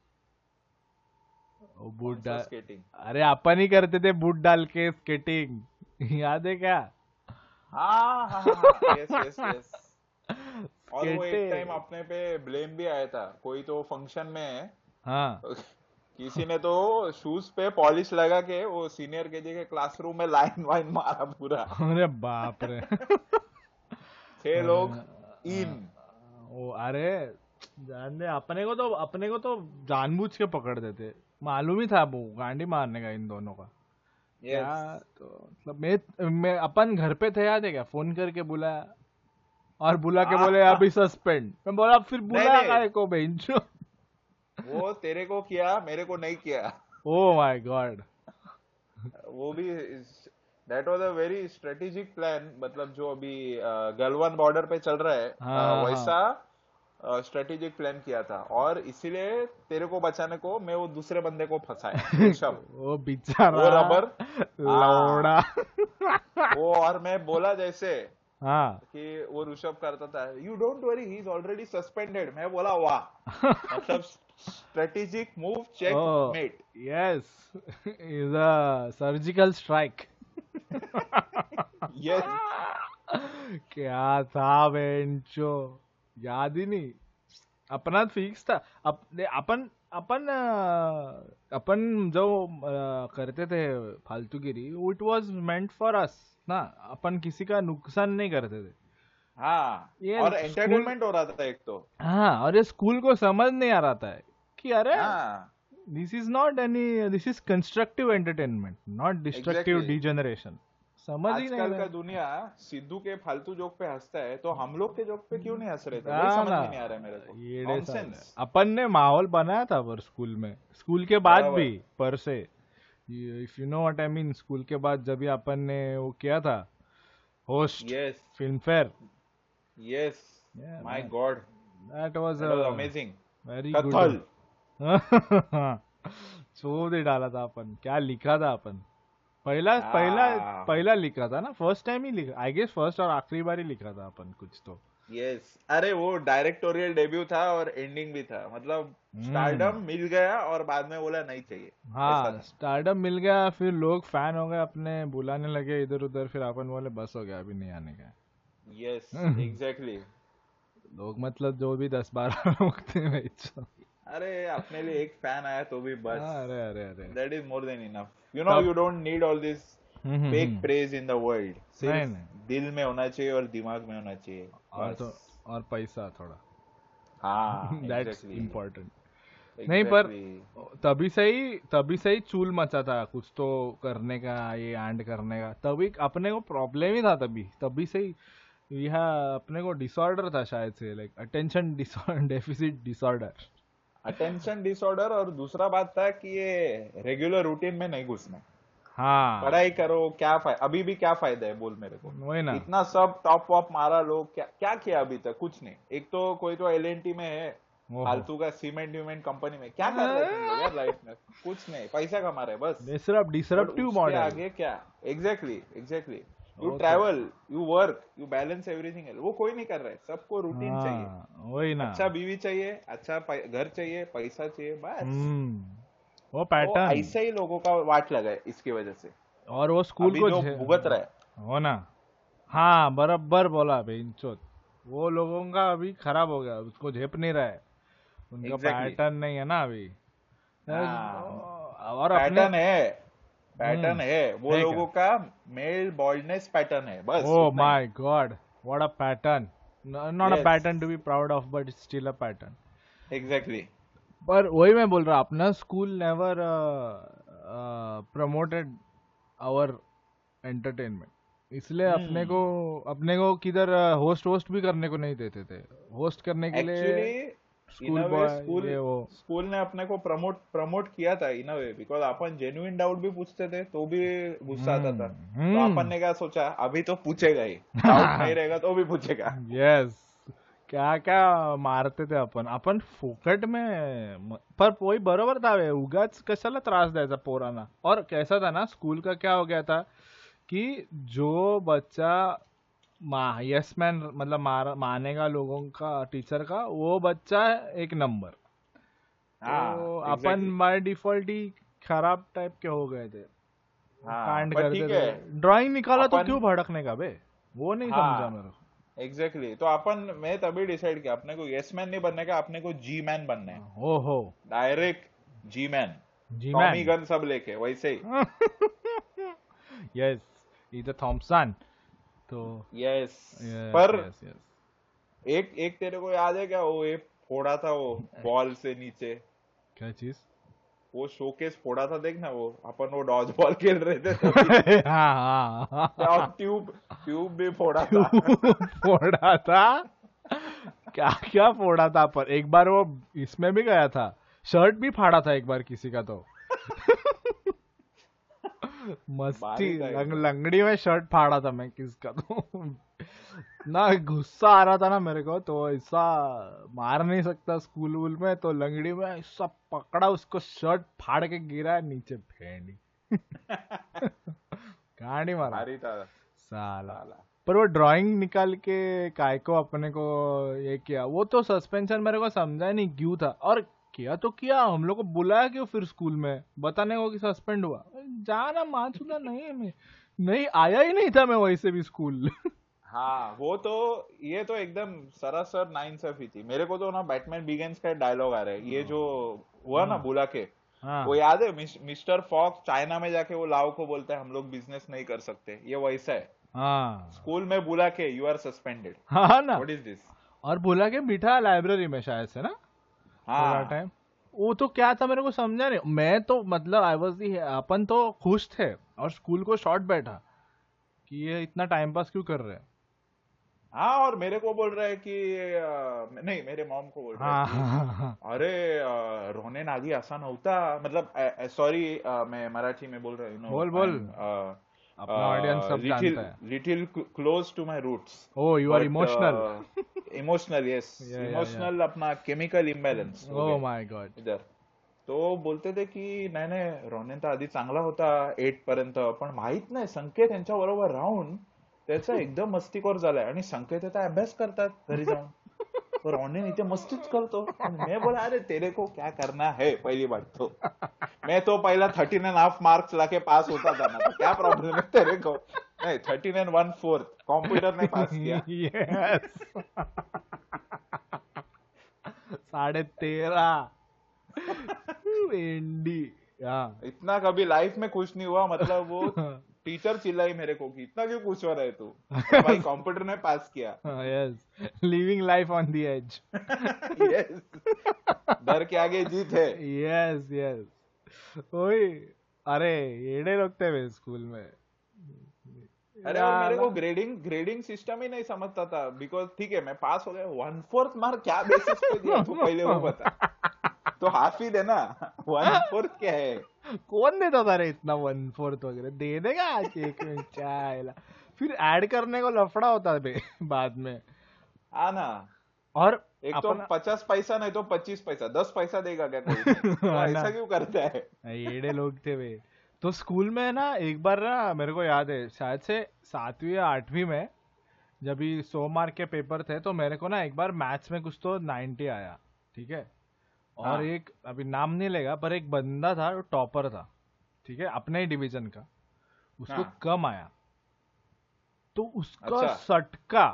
बूट डाल स्केटिंग। अरे अपन ही करते थे बूट डाल के स्केटिंग, याद है क्या? हाँ, यस यस यस। और वो एक टाइम अपने पे ब्लेम भी आया था, कोई तो फंक्शन में हाँ किसी ने तो शूज पे पॉलिश लगा के वो सीनियर केजी के क्लासरूम में लाइन वाइन मारा पूरा। अरे बाप रे 6 लोग इन ओ। अरे जान दे, अपने को तो जानबूझ के पकड़ देते, मालूम ही था वो गांडी मारने का इन दोनों का। yes. तो मतलब मैं अपन घर पे थे याद है क्या, फोन करके बुलाया और बुला के बोले अभी सस्पेंड। मैं बोला फिर बुला काहे को बेंचो, वो तेरे को किया मेरे को नहीं किया। ओह माय गॉड, वो भी that was a very strategic plan. मतलब जो अभी गलवान बॉर्डर पे चल रहा है वैसा स्ट्रेटेजिक प्लान किया था, और इसीलिए तेरे को बचाने को मैं वो दूसरे बंदे को फंसाया। वो बेचारा रबर लौड़ा वो। और मैं बोला जैसे हाँ कि वो ऋषभ करता था, you don't worry he is already suspended. मैं बोला वाह, मतलब strategic move check met. Yes is a surgical strike. Yes क्या था बेंचो, याद ही नहीं। अपना फिक्स था अपन जो करते थे फालतूगिरी, it was meant for us ना, अपन किसी का नुकसान नहीं करते थे। हाँ और एंटरटेनमेंट हो रहा था एक तो। हाँ और ये स्कूल को समझ नहीं आ रहा था कि अरे this is not any, this is constructive entertainment not destructive degeneration. समझ ही नहीं, आजकल का दुनिया सिद्धू के फालतू जोक पे हंसता है, तो हम लोग के जोक पे क्यों नहीं हंस रहे थे? समझ में नहीं आ रहा है मेरे को। ये अपन ने माहौल बनाया था पर स्कूल में, स्कूल के बाद भी पर से, if you know what I mean, school के बाद जब भी अपन ने वो किया था host film fair. Yes my god that was amazing, very good. So दे डाला था अपन, क्या लिखा था अपन, पहला लिखा था ना, फर्स्ट टाइम ही लिखा आई गेस, फर्स्ट और आखिरी बार ही लिखा था अपन कुछ तो। यस अरे वो डायरेक्टोरियल डेब्यू था और एंडिंग भी था, मतलब स्टारडम मिल गया और बाद में बोला नहीं चाहिए। हाँ स्टारडम मिल गया, फिर लोग फैन हो गए अपने, बुलाने लगे इधर उधर, फिर अपन बोले बस हो गया अभी नहीं आने का। यस एग्जैक्टली लोग मतलब जो भी 10-12 होते हैं। अरे अपने लिए एक फैन आया तो भी बस। अरे अरे अरे that is more than enough, you know, you don't need all this fake praise in the world. सिर्फ दिल में होना चाहिए और दिमाग में होना चाहिए, और पैसा थोड़ा। हाँ दैट्स इम्पोर्टेंट। नहीं पर तभी से ही चूल मचा था कुछ तो करने का, ये एंड करने का। तभी अपने को प्रॉब्लम ही था, तभी से ही यह अपने को डिसऑर्डर था शायद से, like attention deficit disorder, attention disorder. और दूसरा बात था कि ये रेगुलर रूटीन में नहीं घुसना। हाँ पढ़ाई करो, क्या फायदा, अभी भी क्या फायदा है बोल मेरे को। वही ना, इतना सब टॉप वॉप मारा लोग, क्या किया अभी तक? कुछ नहीं। एक तो कोई तो LNT में है फालतू का, सीमेंट व्यूमेंट कंपनी में क्या कर रहे हैं यार लाइफ में? कुछ नहीं, पैसा कमा रहे बस। डिसरप्टिव मॉडल आगे क्या? Exactly you travel, you work, you balance everything. वो कोई नहीं कर रहा है, सबको रूटीन चाहिए। वही ना, अच्छा बीवी चाहिए, अच्छा घर चाहिए, पैसा चाहिए, बस। वो पैटर्न ऐसे ही लोगों का वाट लगा है इसकी वजह से, और वो स्कूल को भुगत रहा है। हो ना, हाँ बराबर बोला बेंचोद। वो लोगों का अभी खराब हो गया, उसको झेप नहीं रहा है, उनका पैटर्न नहीं है ना अभी। और पैटर्न है, पैटर्न है वो लोगों का, मेल बॉल्डनेस पैटर्न है बस। Oh my god what a pattern, not a pattern to be proud of but still a pattern. Exactly पर वही मैं बोल रहा, अपना school never promoted our entertainment, इसलिए अपने को किधर होस्ट भी करने को नहीं देते थे। होस्ट करने के लिए स्कूल ने अपने को प्रमोट किया था इन वे, बिकॉज अपन जेन्युइन डाउट भी पूछते थे तो भी गुस्सा आता था, तो अपन ने क्या सोचा अभी तो पूछेगा ही, डाउट नहीं रहेगा तो भी पूछेगा। यस, क्या क्या मारते थे अपन फुकट में, पर कोई बरोबर था वे, उगाच कशाला त्रास द्यायचा पोरांना। और कैसा था ना स्कूल का, क्या हो गया था कि जो बच्चा यस मैन मतलब मानेगा लोगों का, टीचर का, वो बच्चा एक नंबर। तो अपन बाय डिफॉल्ट ही खराब टाइप के हो गए थे, कांड करते थे। ड्राइंग निकाला तो क्यों भड़कने का बे, वो नहीं समझा मेरे को। एग्जैक्टली, तो अपन मैं तभी डिसाइड किया अपने को यस मैन नहीं बनने का, अपने को जी मैन बनना है। हो direct G man, Tommy gun सब लेके वैसे ही। यस, इधर थॉम्पसन तो yes, पर yes. एक तेरे को याद है क्या, वो एक फोड़ा था वो बॉल से नीचे, क्या चीज वो शोकेस फोड़ा था, देखना वो अपन वो डॉज बॉल खेल रहे थे। हाँ, ट्यूब भी फोड़ा था। क्या फोड़ा था अपन, एक बार वो इसमें भी गया था, शर्ट भी फाड़ा था एक बार किसी का तो। मस्ती, लंगड़ी में शर्ट फाड़ा था मैं किसका तो। ना गुस्सा आ रहा था ना मेरे को, तो ऐसा मार नहीं सकता स्कूल वूल में, तो लंगड़ी में ऐसा पकड़ा उसको, शर्ट फाड़ के गिरा नीचे, फेंडी गाड़ी मारा साला। पर वो ड्राइंग निकाल के काय को अपने को ये किया, वो तो सस्पेंशन मेरे को समझा नहीं क्यों था, और किया तो किया, हम लोग को बुलाया क्यों फिर स्कूल में बताने को कि सस्पेंड हुआ। जाना माचूना नहीं, मैं नहीं आया ही नहीं था मैं वैसे भी स्कूल। हाँ, वो तो ये तो एकदम सरासर नाइंसाफी थी। मेरे को तो ना बैटमैन बिगिंस का डायलॉग आ रहा है, ये जो हुआ ना बुला के, वो याद है मिस्टर फॉक्स चाइना में जाके वो लाओ को बोलता है हम लोग बिजनेस नहीं कर सकते, ये वैसा है। स्कूल में बुला के you are suspended, what is this, और बुला के बिठा लाइब्रेरी में शायद से ना टाइम। वो तो क्या था मेरे को समझा नहीं, मैं तो मतलब आई वाज दी, अपन तो खुश थे और स्कूल को शॉर्ट बैठा कि ये इतना टाइम पास क्यों कर रहे हैं। हाँ, और मेरे को बोल रहा है कि नहीं, मेरे मॉम को बोल रहा है अरे रोने नागी आसा नव्हता, मतलब सॉरी मैं मराठी में बोल रहा हूँ, बोल अपना ऑडियंस सब जानता है। Little close to my roots, oh you are emotional, yes emotional, अपना chemical imbalance. Oh my god. इधर तो बोलते थे की नाही रोनेन तर आधी चांगला होता 8 पर्यंत, पण माहित नाही संकेत यांच्या बरोबर राहून त्याचा एकदम मस्तीखोर झालाय, आणि संकेत आता अभ्यास करतात घरी जाऊन, तो रोनेन इथे मस्तीच करतो। मैं बोला अरे तेरे को क्या करना है, पहिली बार तो मैं तो पहिला 13.5 मार्क्स लाके पास होता था ना, क्या प्रॉब्लम है तेरे को। नहीं 13 1/4 कॉम्प्यूटर ने पास किया। yes. 13.5 इतना कभी लाइफ में खुश नहीं हुआ, मतलब वो टीचर चिल्लाई मेरे को कि इतना क्यों खुश हो रहा है तू, तो भाई कंप्यूटर ने पास किया। Yes, living life on the edge. Yes, डर के आगे जीत है। यस यस, ओए अरे एड़े लगते हैं स्कूल में। अरे वो मेरे को ग्रेडिंग सिस्टम ही नहीं समझता था, बिकॉज ठीक है मैं पास हो गया, 1/4 मार्क क्या बेसिस पे दिया तू पहले वो बता, तो हाफ ही देना। 1/4 क्या है, कौन देता था रे इतना 1/4 वगैरह, दे देगा एक में चायला, फिर ऐड करने को लफड़ा होता है बाद में आना। और एक तो 50 पैसा नहीं तो 25 पैसा, 10 पैसा देगा क्या कोई, तो ऐसा क्यों करता है, एड़े लोग थे वे। तो स्कूल में ना एक बार ना मेरे को याद है शायद से 7वीं या 8वीं में जब भी 100 मार्क के पेपर थे, तो मेरे को ना एक बार मैथ्स में कुछ तो 90 आया, ठीक है। और एक अभी नाम नहीं लेगा, पर एक बंदा था वो टॉपर था, ठीक है, अपने ही डिवीजन का, उसको कम आया, तो उसका अच्छा। सटका,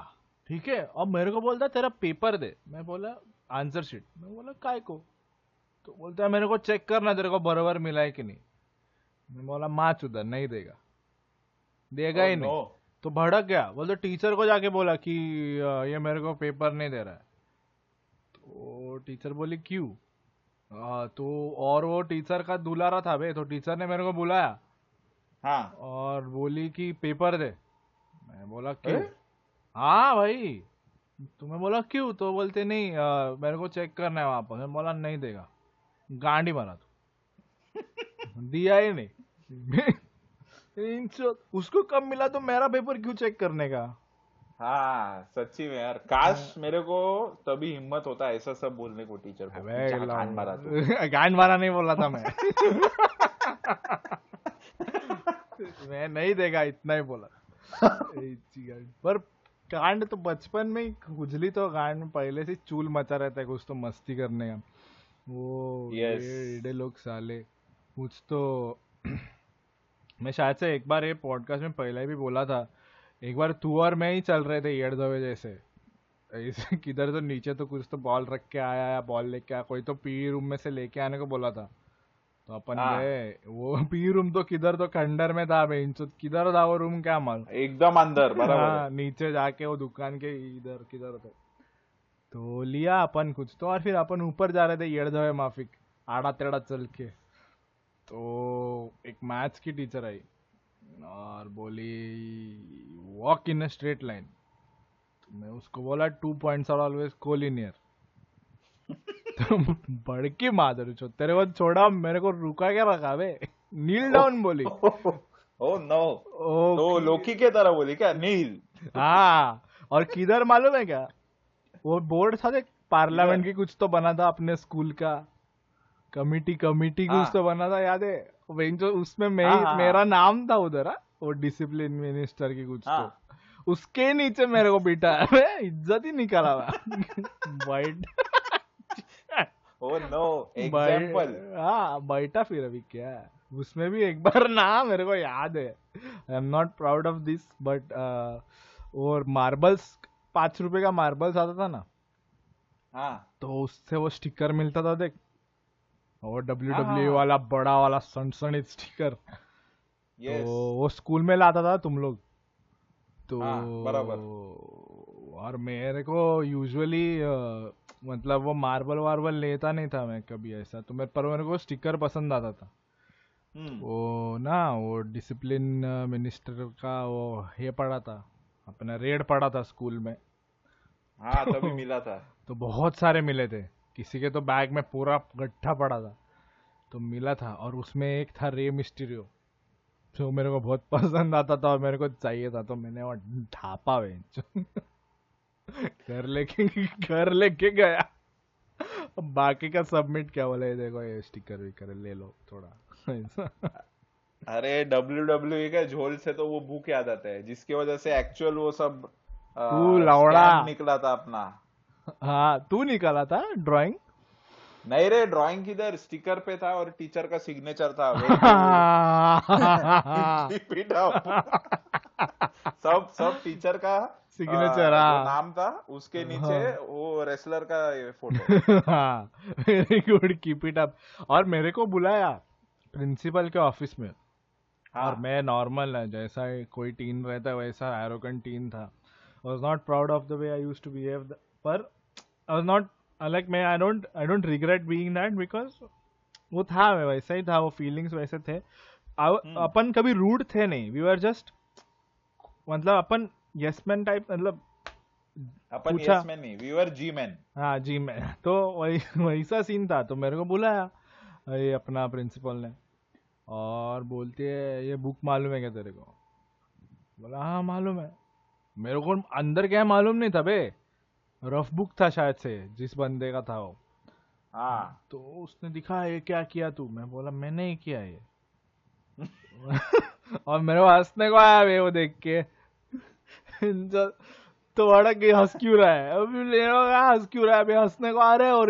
ठीक है। और मेरे को बोलता तेरा पेपर दे, मैं बोला आंसर शीट, मैं बोला काय को, तो बोलता है मेरे को चेक करना तेरे को बराबर मिला है कि नहीं, मैं बोला माच उधर नहीं देगा ही नहीं, तो भड़क गया, बोलते टीचर को जाके बोला कि ये मेरे को पेपर नहीं दे रहा है। तो टीचर बोली क्यों, तो और वो टीचर का दुलारा था बे, तो टीचर ने मेरे को बुलाया। हाँ, और बोली कि पेपर दे, मैं बोला क्यों, हाँ भाई तुम्हें बोला क्यों, तो बोलते नहीं मेरे को चेक करना है वहां पर। मैं बोला नहीं देगा, गांडी मारा तू। दिया ही नहीं। उसको कम मिला तो मेरा पेपर क्यों चेक करने का। हाँ सच्ची में यार, काश मेरे को तभी हिम्मत होता ऐसा सब बोलने को टीचर को। गांड मारा नहीं बोला था मैं। मैं नहीं देगा इतना ही बोला। पर कांड तो बचपन में खुजली तो कांड में पहले से चूल मचा रहता है, कुछ तो मस्ती करने का वो ये लोग साले कुछ तो। मैं शायद से एक बार ये पॉडकास्ट में पहले भी बोला था, एक बार तू और मैं ही चल रहे थे येड़ दवे जैसे ऐसे किधर, तो नीचे तो कुछ तो बॉल रख के आया या बॉल लेके आया, कोई तो पी रूम में से लेके आने को बोला था। तो अपन गए वो पी रूम, तो किधर तो खंडर में था, किधर था वो रूम क्या मालूम, एकदम अंदर बराबर नीचे जाके वो दुकान के इधर किधर थे। तो लिया अपन कुछ तो, और फिर अपन ऊपर जा रहे थे येड़धवे माफिक आड़ा तेड़ा चल के। तो एक मैथ्स की टीचर आई और बोली walk in a straight line. तो मैं उसको बोला 2 पॉइंट्स आर ऑलवेज कोलिनियर। तो बड़की माधुरी चो तेरे को छोड़ा, मेरे को रुका क्या रखा बे, नील डाउन बोली। ओ नो, तो लोकी के तरह बोली क्या, नील। हाँ, और किधर मालूम है क्या, वो बोर्ड था पार्लियामेंट की कुछ तो बना था अपने स्कूल का, कमिटी कुछ तो बना था याद है, उसमें मेरा नाम था उधर वो डिसिप्लिन मिनिस्टर की कुछ तो, उसके नीचे मेरे को बिठा, इज्जत ही निकाला वाइट। Oh no, example. हाँ बैठा फिर अभी क्या है? उसमें भी एक बार ना मेरे को याद है, I am not proud of this but, और मार्बल्स 5 रुपए का मार्बल्स आता था ना, तो उससे वो स्टिकर मिलता था देख, और WW वाला बड़ा वाला सनसनित स्टिकर। yes. तो वो स्कूल में लाता था तुम लोग तो बराबर। और मेरे को यूजुअली मतलब वो मार्बल वार्बल लेता नहीं था मैं कभी ऐसा, तो मेरे को स्टिकर पसंद आता था। वो ना वो डिसिप्लिन मिनिस्टर का वो ये पड़ा था अपना, रेड पड़ा था स्कूल में। हाँ, तभी मिला था। तो बहुत सारे मिले थे, किसी के तो बैग में पूरा गट्ठा पड़ा था, तो मिला था। और उसमें एक था रे मिस्टीरियो, जो मेरे को बहुत पसंद आता था और मेरे को चाहिए था, तो मैंने वो ढापा घर लेके गया। बाकी का सबमिट क्या बोला, ये देखो ये स्टिकर विकर ले लो थोड़ा। अरे WW का झोल से तो वो भूख याद आता है, जिसकी वजह से एक्चुअल वो सब निकला था अपना। हाँ तू निकाला था ड्राइंग? नहीं रे, ड्राइंग किधर, स्टिकर पे था और टीचर का सिग्नेचर था। सब टीचर का सिग्नेचर नाम था, उसके नीचे वो रेसलर का फोटो। हाँ very good, keep it up. और मेरे को बुलाया प्रिंसिपल के ऑफिस में। और मैं नॉर्मल जैसा कोई टीन रहता है वैसा एरोगेंट टीन था। I was not proud of the way I used to behave, पर आई वाज नॉट लाइक, मैं I don't regret being that, because वो था मैं वैसा ही था, वो फीलिंग्स वैसे थे। अपन कभी रूड थे नहीं, वी वर जस्ट मतलब अपन यस मैन टाइप, मतलब अपन यस मैन नहीं, वी वर जी मैन। हाँ जी मैन, तो वैसा सीन था। तो मेरे को बुलाया ये अपना प्रिंसिपल ने, और बोलती है ये बुक मालूम है क्या तेरे को? बोला हाँ मालूम है। मेरे को अंदर क्या मालूम नहीं था बे, रफ बुक था शायद से जिस बंदे का था वो। तो उसने दिखा ये क्या किया तू? मैं बोला मैंने ही किया ये। और मेरे को हंसने को आया वे वो देख के। तो अड़क गई, हंस क्यों रहा है अभी, हंसने को आ रहा है। और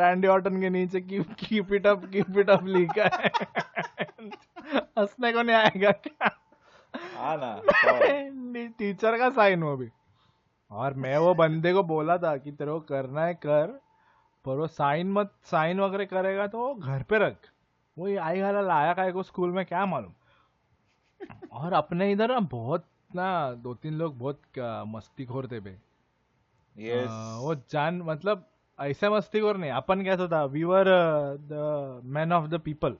रैंडी ऑर्टन के नीचे कीप इट अप लिखा है। हंसने को नहीं आएगा क्या? टीचर का साइन वो भी। और मैं वो बंदे को बोला था कि तेरे को करना है कर, पर वो साइन वगैरह करेगा तो घर पे रख। वो आई हाल लाया का को स्कूल में क्या मालूम। और अपने इधर ना बहुत ना 2-3 लोग बहुत मस्तीखोर थे बे। yes. वो जान मतलब ऐसा मस्तीखोर नहीं, अपन कैसा था, we were the man of the people.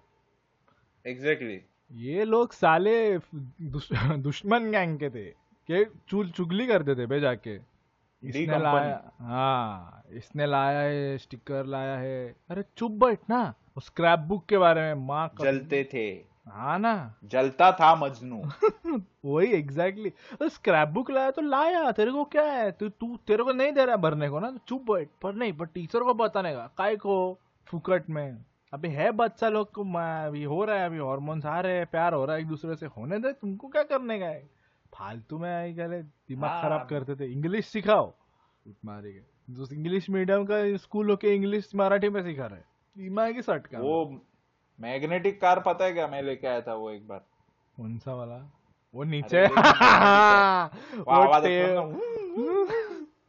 Exactly, ये लोग साले दुश्मन गैंग के थे, के चुगली करते थे बे जाके। इसने लाया, हाँ इसने लाया है स्टिकर लाया है। अरे चुप बैठ ना, उस स्क्रैप बुक के बारे में माँ जलते थे, हाँ ना जलता था मजनू। वही एग्जैक्टली। स्क्रैप बुक लाया तो लाया, तेरे को क्या है, तू तेरे को नहीं दे रहा भरने को ना, तो चुप बैठ। पर नहीं, पर टीचर को बताने का काय को फुकट में। अभी है बच्चा लोग को, अभी हो रहा है, अभी हॉर्मोन्स आ रहे हैं, प्यार हो रहा है एक दूसरे से, होने दे, तुमको क्या करने का है। फालतू में आई गए दिमाग खराब करते थे। इंग्लिश सिखाओ मारे के, इंग्लिश मीडियम का स्कूल होके इंग्लिश मराठी में सिखा रहे, दिमाग ही सट का। वो मैग्नेटिक कार पता है क्या, मैं लेके आया था वो एक बार। कौन सा वाला, वो नीचे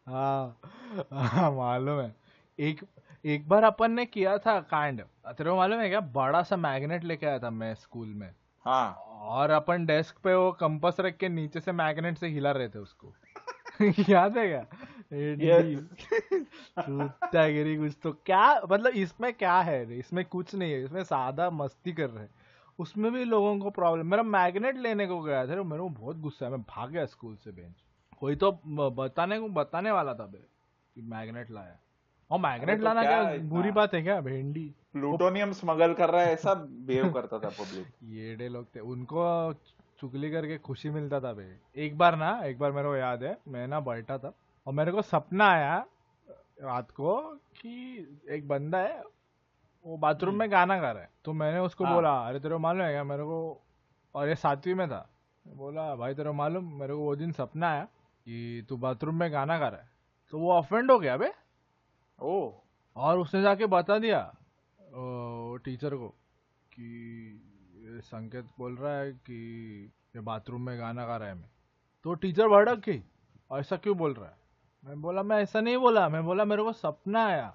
हाँ मालूम है। एक बार अपन ने किया था कांड, तेरे को मालूम है क्या, बड़ा सा मैग्नेट लेके आया था मैं स्कूल में, हाँ, और अपन डेस्क पे वो कंपास रख के नीचे से मैग्नेट से हिला रहे थे उसको। याद है क्या? गिरी कुछ तो क्या मतलब, इसमें क्या है, इसमें कुछ नहीं है, इसमें सादा मस्ती कर रहे हैं। उसमें भी लोगों को प्रॉब्लम। मेरा मैग्नेट लेने को गया था, मेरे को बहुत गुस्सा है, मैं भाग गया स्कूल से। बेंच कोई तो बताने वाला था कि मैग्नेट लाया। और मैग्नेट तो लाना क्या बुरी बात है क्या, भेंडी प्लूटोनियम स्मगल कर रहा है, ऐसा बिहेव करता था पब्लिक। ये डे लोग थे, उनको चुगली करके खुशी मिलता था बे। एक बार मेरे को याद है, मैं ना बैठा था और मेरे को सपना आया रात को कि एक बंदा है वो बाथरूम में गाना गा रहा है। तो मैंने उसको बोला, अरे तेरे को मालूम है क्या मेरे को, और ये 7वीं में था, बोला भाई तेरे को मालूम मेरे को वो दिन सपना आया कि तू बाथरूम में गाना गा रहा है। तो वो ऑफेंड हो गया बे, ओ, और उसने जाके बता दिया टीचर को कि संकेत बोल रहा है कि ये बाथरूम में गाना गा रहा है मैं। तो टीचर भड़क गई, ऐसा क्यों बोल रहा है। मैं बोला मैं ऐसा नहीं बोला, मैं बोला मेरे को सपना आया।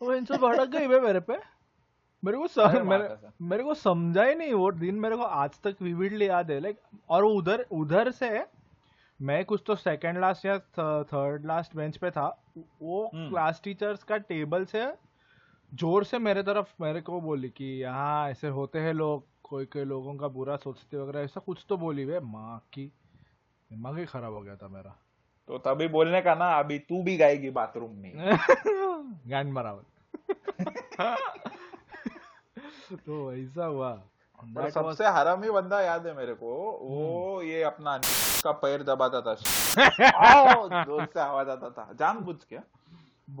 तो इनसे भड़क गई बे मेरे पे, मेरे को समझा ही नहीं वो दिन, मेरे को आज तक विविडली याद है। लाइक, और उधर से मैं कुछ तो सेकंड लास्ट या थर्ड लास्ट बेंच पे था, वो क्लास टीचर्स का टेबल से जोर से मेरे को बोली कि यहाँ ऐसे होते हैं लोग, कोई लोगों का बुरा सोचते वगैरह, ऐसा कुछ तो बोली वे। माँ की खराब हो गया था मेरा। तो तभी बोलने का ना, अभी तू भी गाएगी बाथरूम में। गान बराबर। तो ऐसा हुआ। और सबसे हरामी बंदा याद है मेरे को, वो ये अपना का पैर दबाता था, जोर से आवाज आता था, जानबूझ के।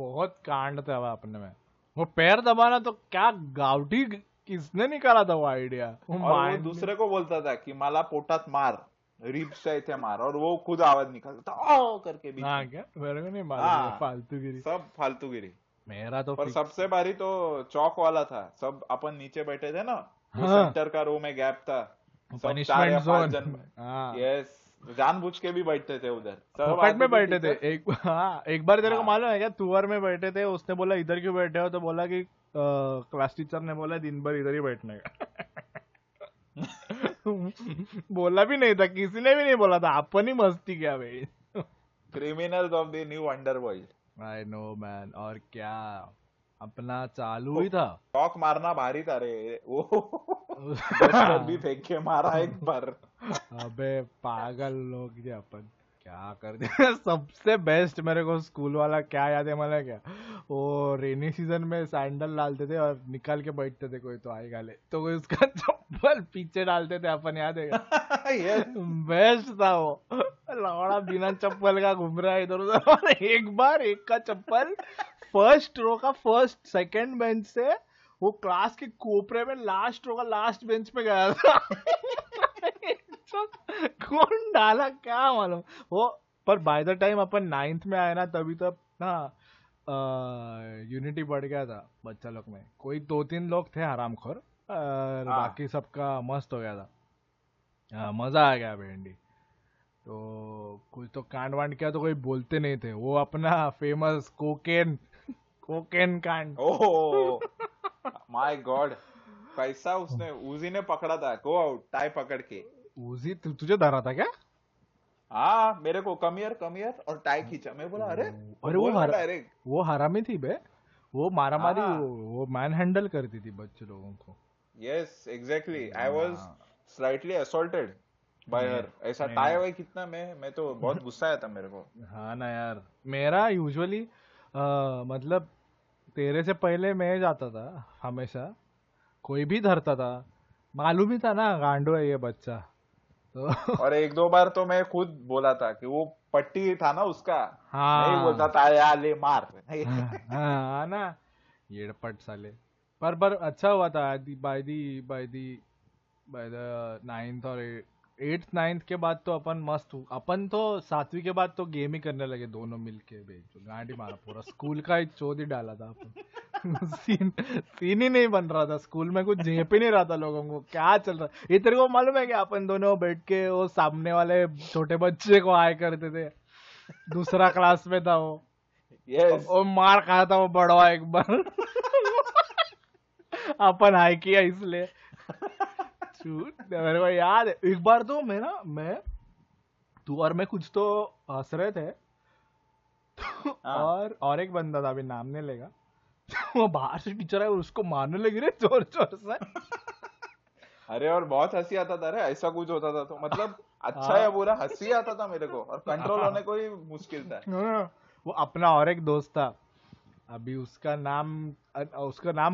बहुत कांड था अपने में वो पैर दबाना। तो क्या गावटी किसने निकाला था वो आइडिया। और दूसरे को बोलता था कि मला पोटात मार, रिब्स थे मार, और वो खुद आवाज निकालता था ओ करके बीच। हाँ क्या, मेरे को नहीं मालूम। फालतूगिरी, सब फालतूगिरी मेरा। तो पर सबसे भारी तो चौक वाला था। सब अपन नीचे बैठे थे ना, सेंटर का रो में गैप था, पनिशमेंट जोन। यस, जानबूझ के भी बैठते थे उधर, पॉकेट में बैठे थे। एक बार तेरे को मालूम है क्या, तुअर में बैठे थे। उसने बोला इधर क्यों बैठे हो, तो बोला कि क्लास टीचर ने बोला दिन भर इधर ही बैठने का। बोला भी नहीं था, किसी ने भी नहीं बोला था, अपन ही मस्ती किया भाई। Criminals of the new underworld. I know man. और क्या अपना चालू ही था। टॉक मारना भारी था रे वो। भी फेंक के मारा एक बार। अबे पागल लोग जी अपन, क्या कर दिया। सबसे बेस्ट मेरे को स्कूल वाला क्या याद है मला, क्या वो रेनी सीजन में सैंडल डालते थे और निकाल के बैठते थे। कोई तो आई गाले तो कोई उसका चप्पल पीछे डालते थे अपन, याद है। बेस्ट था वो लौड़ा, बिना चप्पल का घूम रहा है इधर उधर। और एक बार एक का चप्पल फर्स्ट रो का फर्स्ट सेकंड बेंच से वो क्लास के कोपरे में लास्ट रो का लास्ट बेंच पे गया था। कौन डाला क्या मालूम वो। पर by the time upon 9th में आए ना, तभी तब ना यूनिटी बढ़ गया था बच्चा लोग में। कोई 2-3 लोग थे हरामखोर, बाकी सबका मस्त हो गया था। मजा आ गया भेंडी। तो कुछ तो कांड वांड किया तो कोई बोलते नहीं थे। वो अपना फेमस कोकेन कांड। ओह माय गॉड, कैसा उसने उजी ने पकड़ा था, गो आउट टाई पकड़ के। उजी तुझे धरा था क्या? हाँ, मेरे को कम हियर और टाई खींचा। मैं बोला अरे वो हरामी थी बे, वो मारामारी वो मैन हैंडल करती थी बच्चे लोगों को। Yes exactly, I was slightly assaulted. भाई यार ऐसा टाई भाई कितना मैं तो बहुत गुस्सा आया था मेरे को। हाँ ना यार, मेरा यूजुअली मतलब तेरे से पहले मैं जाता था हमेशा, कोई भी धरता था, मालूम ही था ना गांडो है ये बच्चा तो। और एक दो बार तो मैं खुद बोला था कि वो पट्टी था ना उसका, हाँ नहीं बोलता था यार ले मार। हाँ ना ये पट साले, पर अच्छा हुआ था बाय द 9th और 8th 9th के बाद तो अपन मस्त, अपन तो 7वीं के बाद तो गेम ही करने लगे दोनों मिलके, भेज गाड़ी मारा पूरा स्कूल का एक चोद ही डाला था अपन। सीन ही नहीं बन रहा था स्कूल में, कुछ झेप ही नहीं रहा था लोगों को क्या चल रहा। ये तेरे को मालूम है कि अपन दोनों बैठ के वो सामने वाले छोटे बच्चे को आए करते थे, दूसरा क्लास में था वो। yes. वो मार खाया था वो बड़वा एक बार। अपन हाई किया इसलिए। मेरे को याद है एक बार तो मैं तू और मैं कुछ तो हंस रहे थे तो, और एक बंदा था अभी नाम नहीं लेगा, वो बाहर से टीचर है उसको मारने लगी रे जोर जोर से। अरे और बहुत हंसी आता था रे, ऐसा कुछ होता था तो मतलब अच्छा या बुरा हंसी आता था मेरे को, और कंट्रोल होने को ही मुश्किल था। वो अपना और एक दोस्त था अभी उसका नाम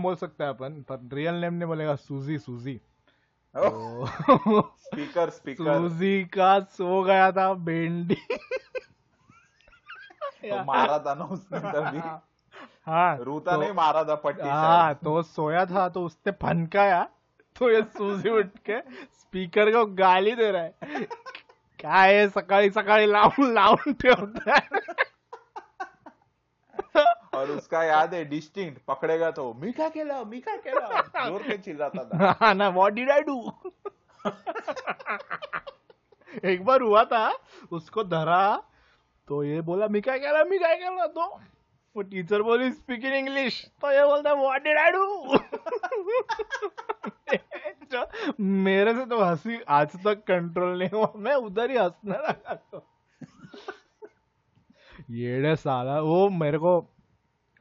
बोल सकते हैं अपन, पर रियल नेम नहीं बोलेगा। सूजी स्पीकर सूजी का सो गया था भेंडी। तो मारा था ना उसने तभी। हाँ रूता तो, नहीं मारा था पट्टी। हाँ तो सोया था तो उसने फनकाया तो ये सूजी उठ के स्पीकर को गाली दे रहा है। क्या है सकाळी सकाळी लाउन ठेवता है। और उसका याद है डिस्टिंक्ट पकड़ेगा तो मीका केला जोर के चिल्लाता था। हाँ ना व्हाट डिड आई डू। एक बार हुआ था उसको धरा तो ये बोला मीका केला तो वो टीचर बोली स्पीकिंग इंग्लिश तो ये बोलता व्हाट डिड आई डू। मेरे से तो हंसी आज तक कंट्रोल नहीं हुआ, मैं उधर ही हंसने लगा तो। ये साला वो मेरे को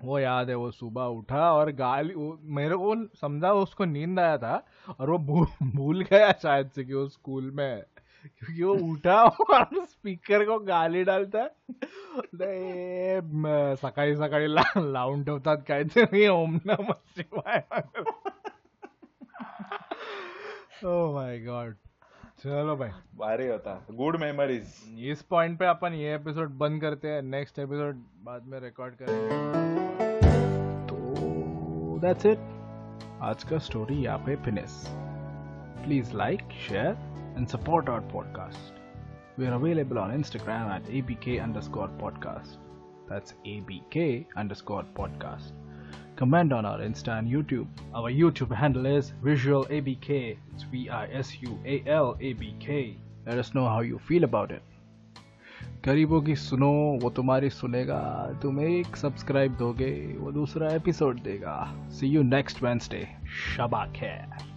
वो याद है, वो सुबह उठा और गाली, मेरे को समझा उसको नींद आया था और वो भूल गया शायद से कि वो स्कूल में है, क्योंकि वो उठा और स्पीकर को गाली डालता है। सकाळी सकाळी लावून ठेवतात काय ते ओम नमः शिवाय। Oh my god. चलो भाई भारी होता, गुड मेमोरीज। इस पॉइंट पे अपन ये एपिसोड बंद करते हैं, नेक्स्ट एपिसोड बाद में रिकॉर्ड करेंगे। तो दैट्स इट, आज का स्टोरी यहाँ पे finish. Please like, share and support our podcast. We are available on Instagram at abk_podcast, that's abk_podcast। Comment on our Insta and YouTube. Our YouTube handle is visualabk. It's visualabk. Let us know how you feel about it. गरीबों की सुनो, वो तुम्हारी सुनेगा। तुम एक सब्सक्राइब दोगे, वो दूसरा एपिसोड देगा। See you next Wednesday. शबाक है।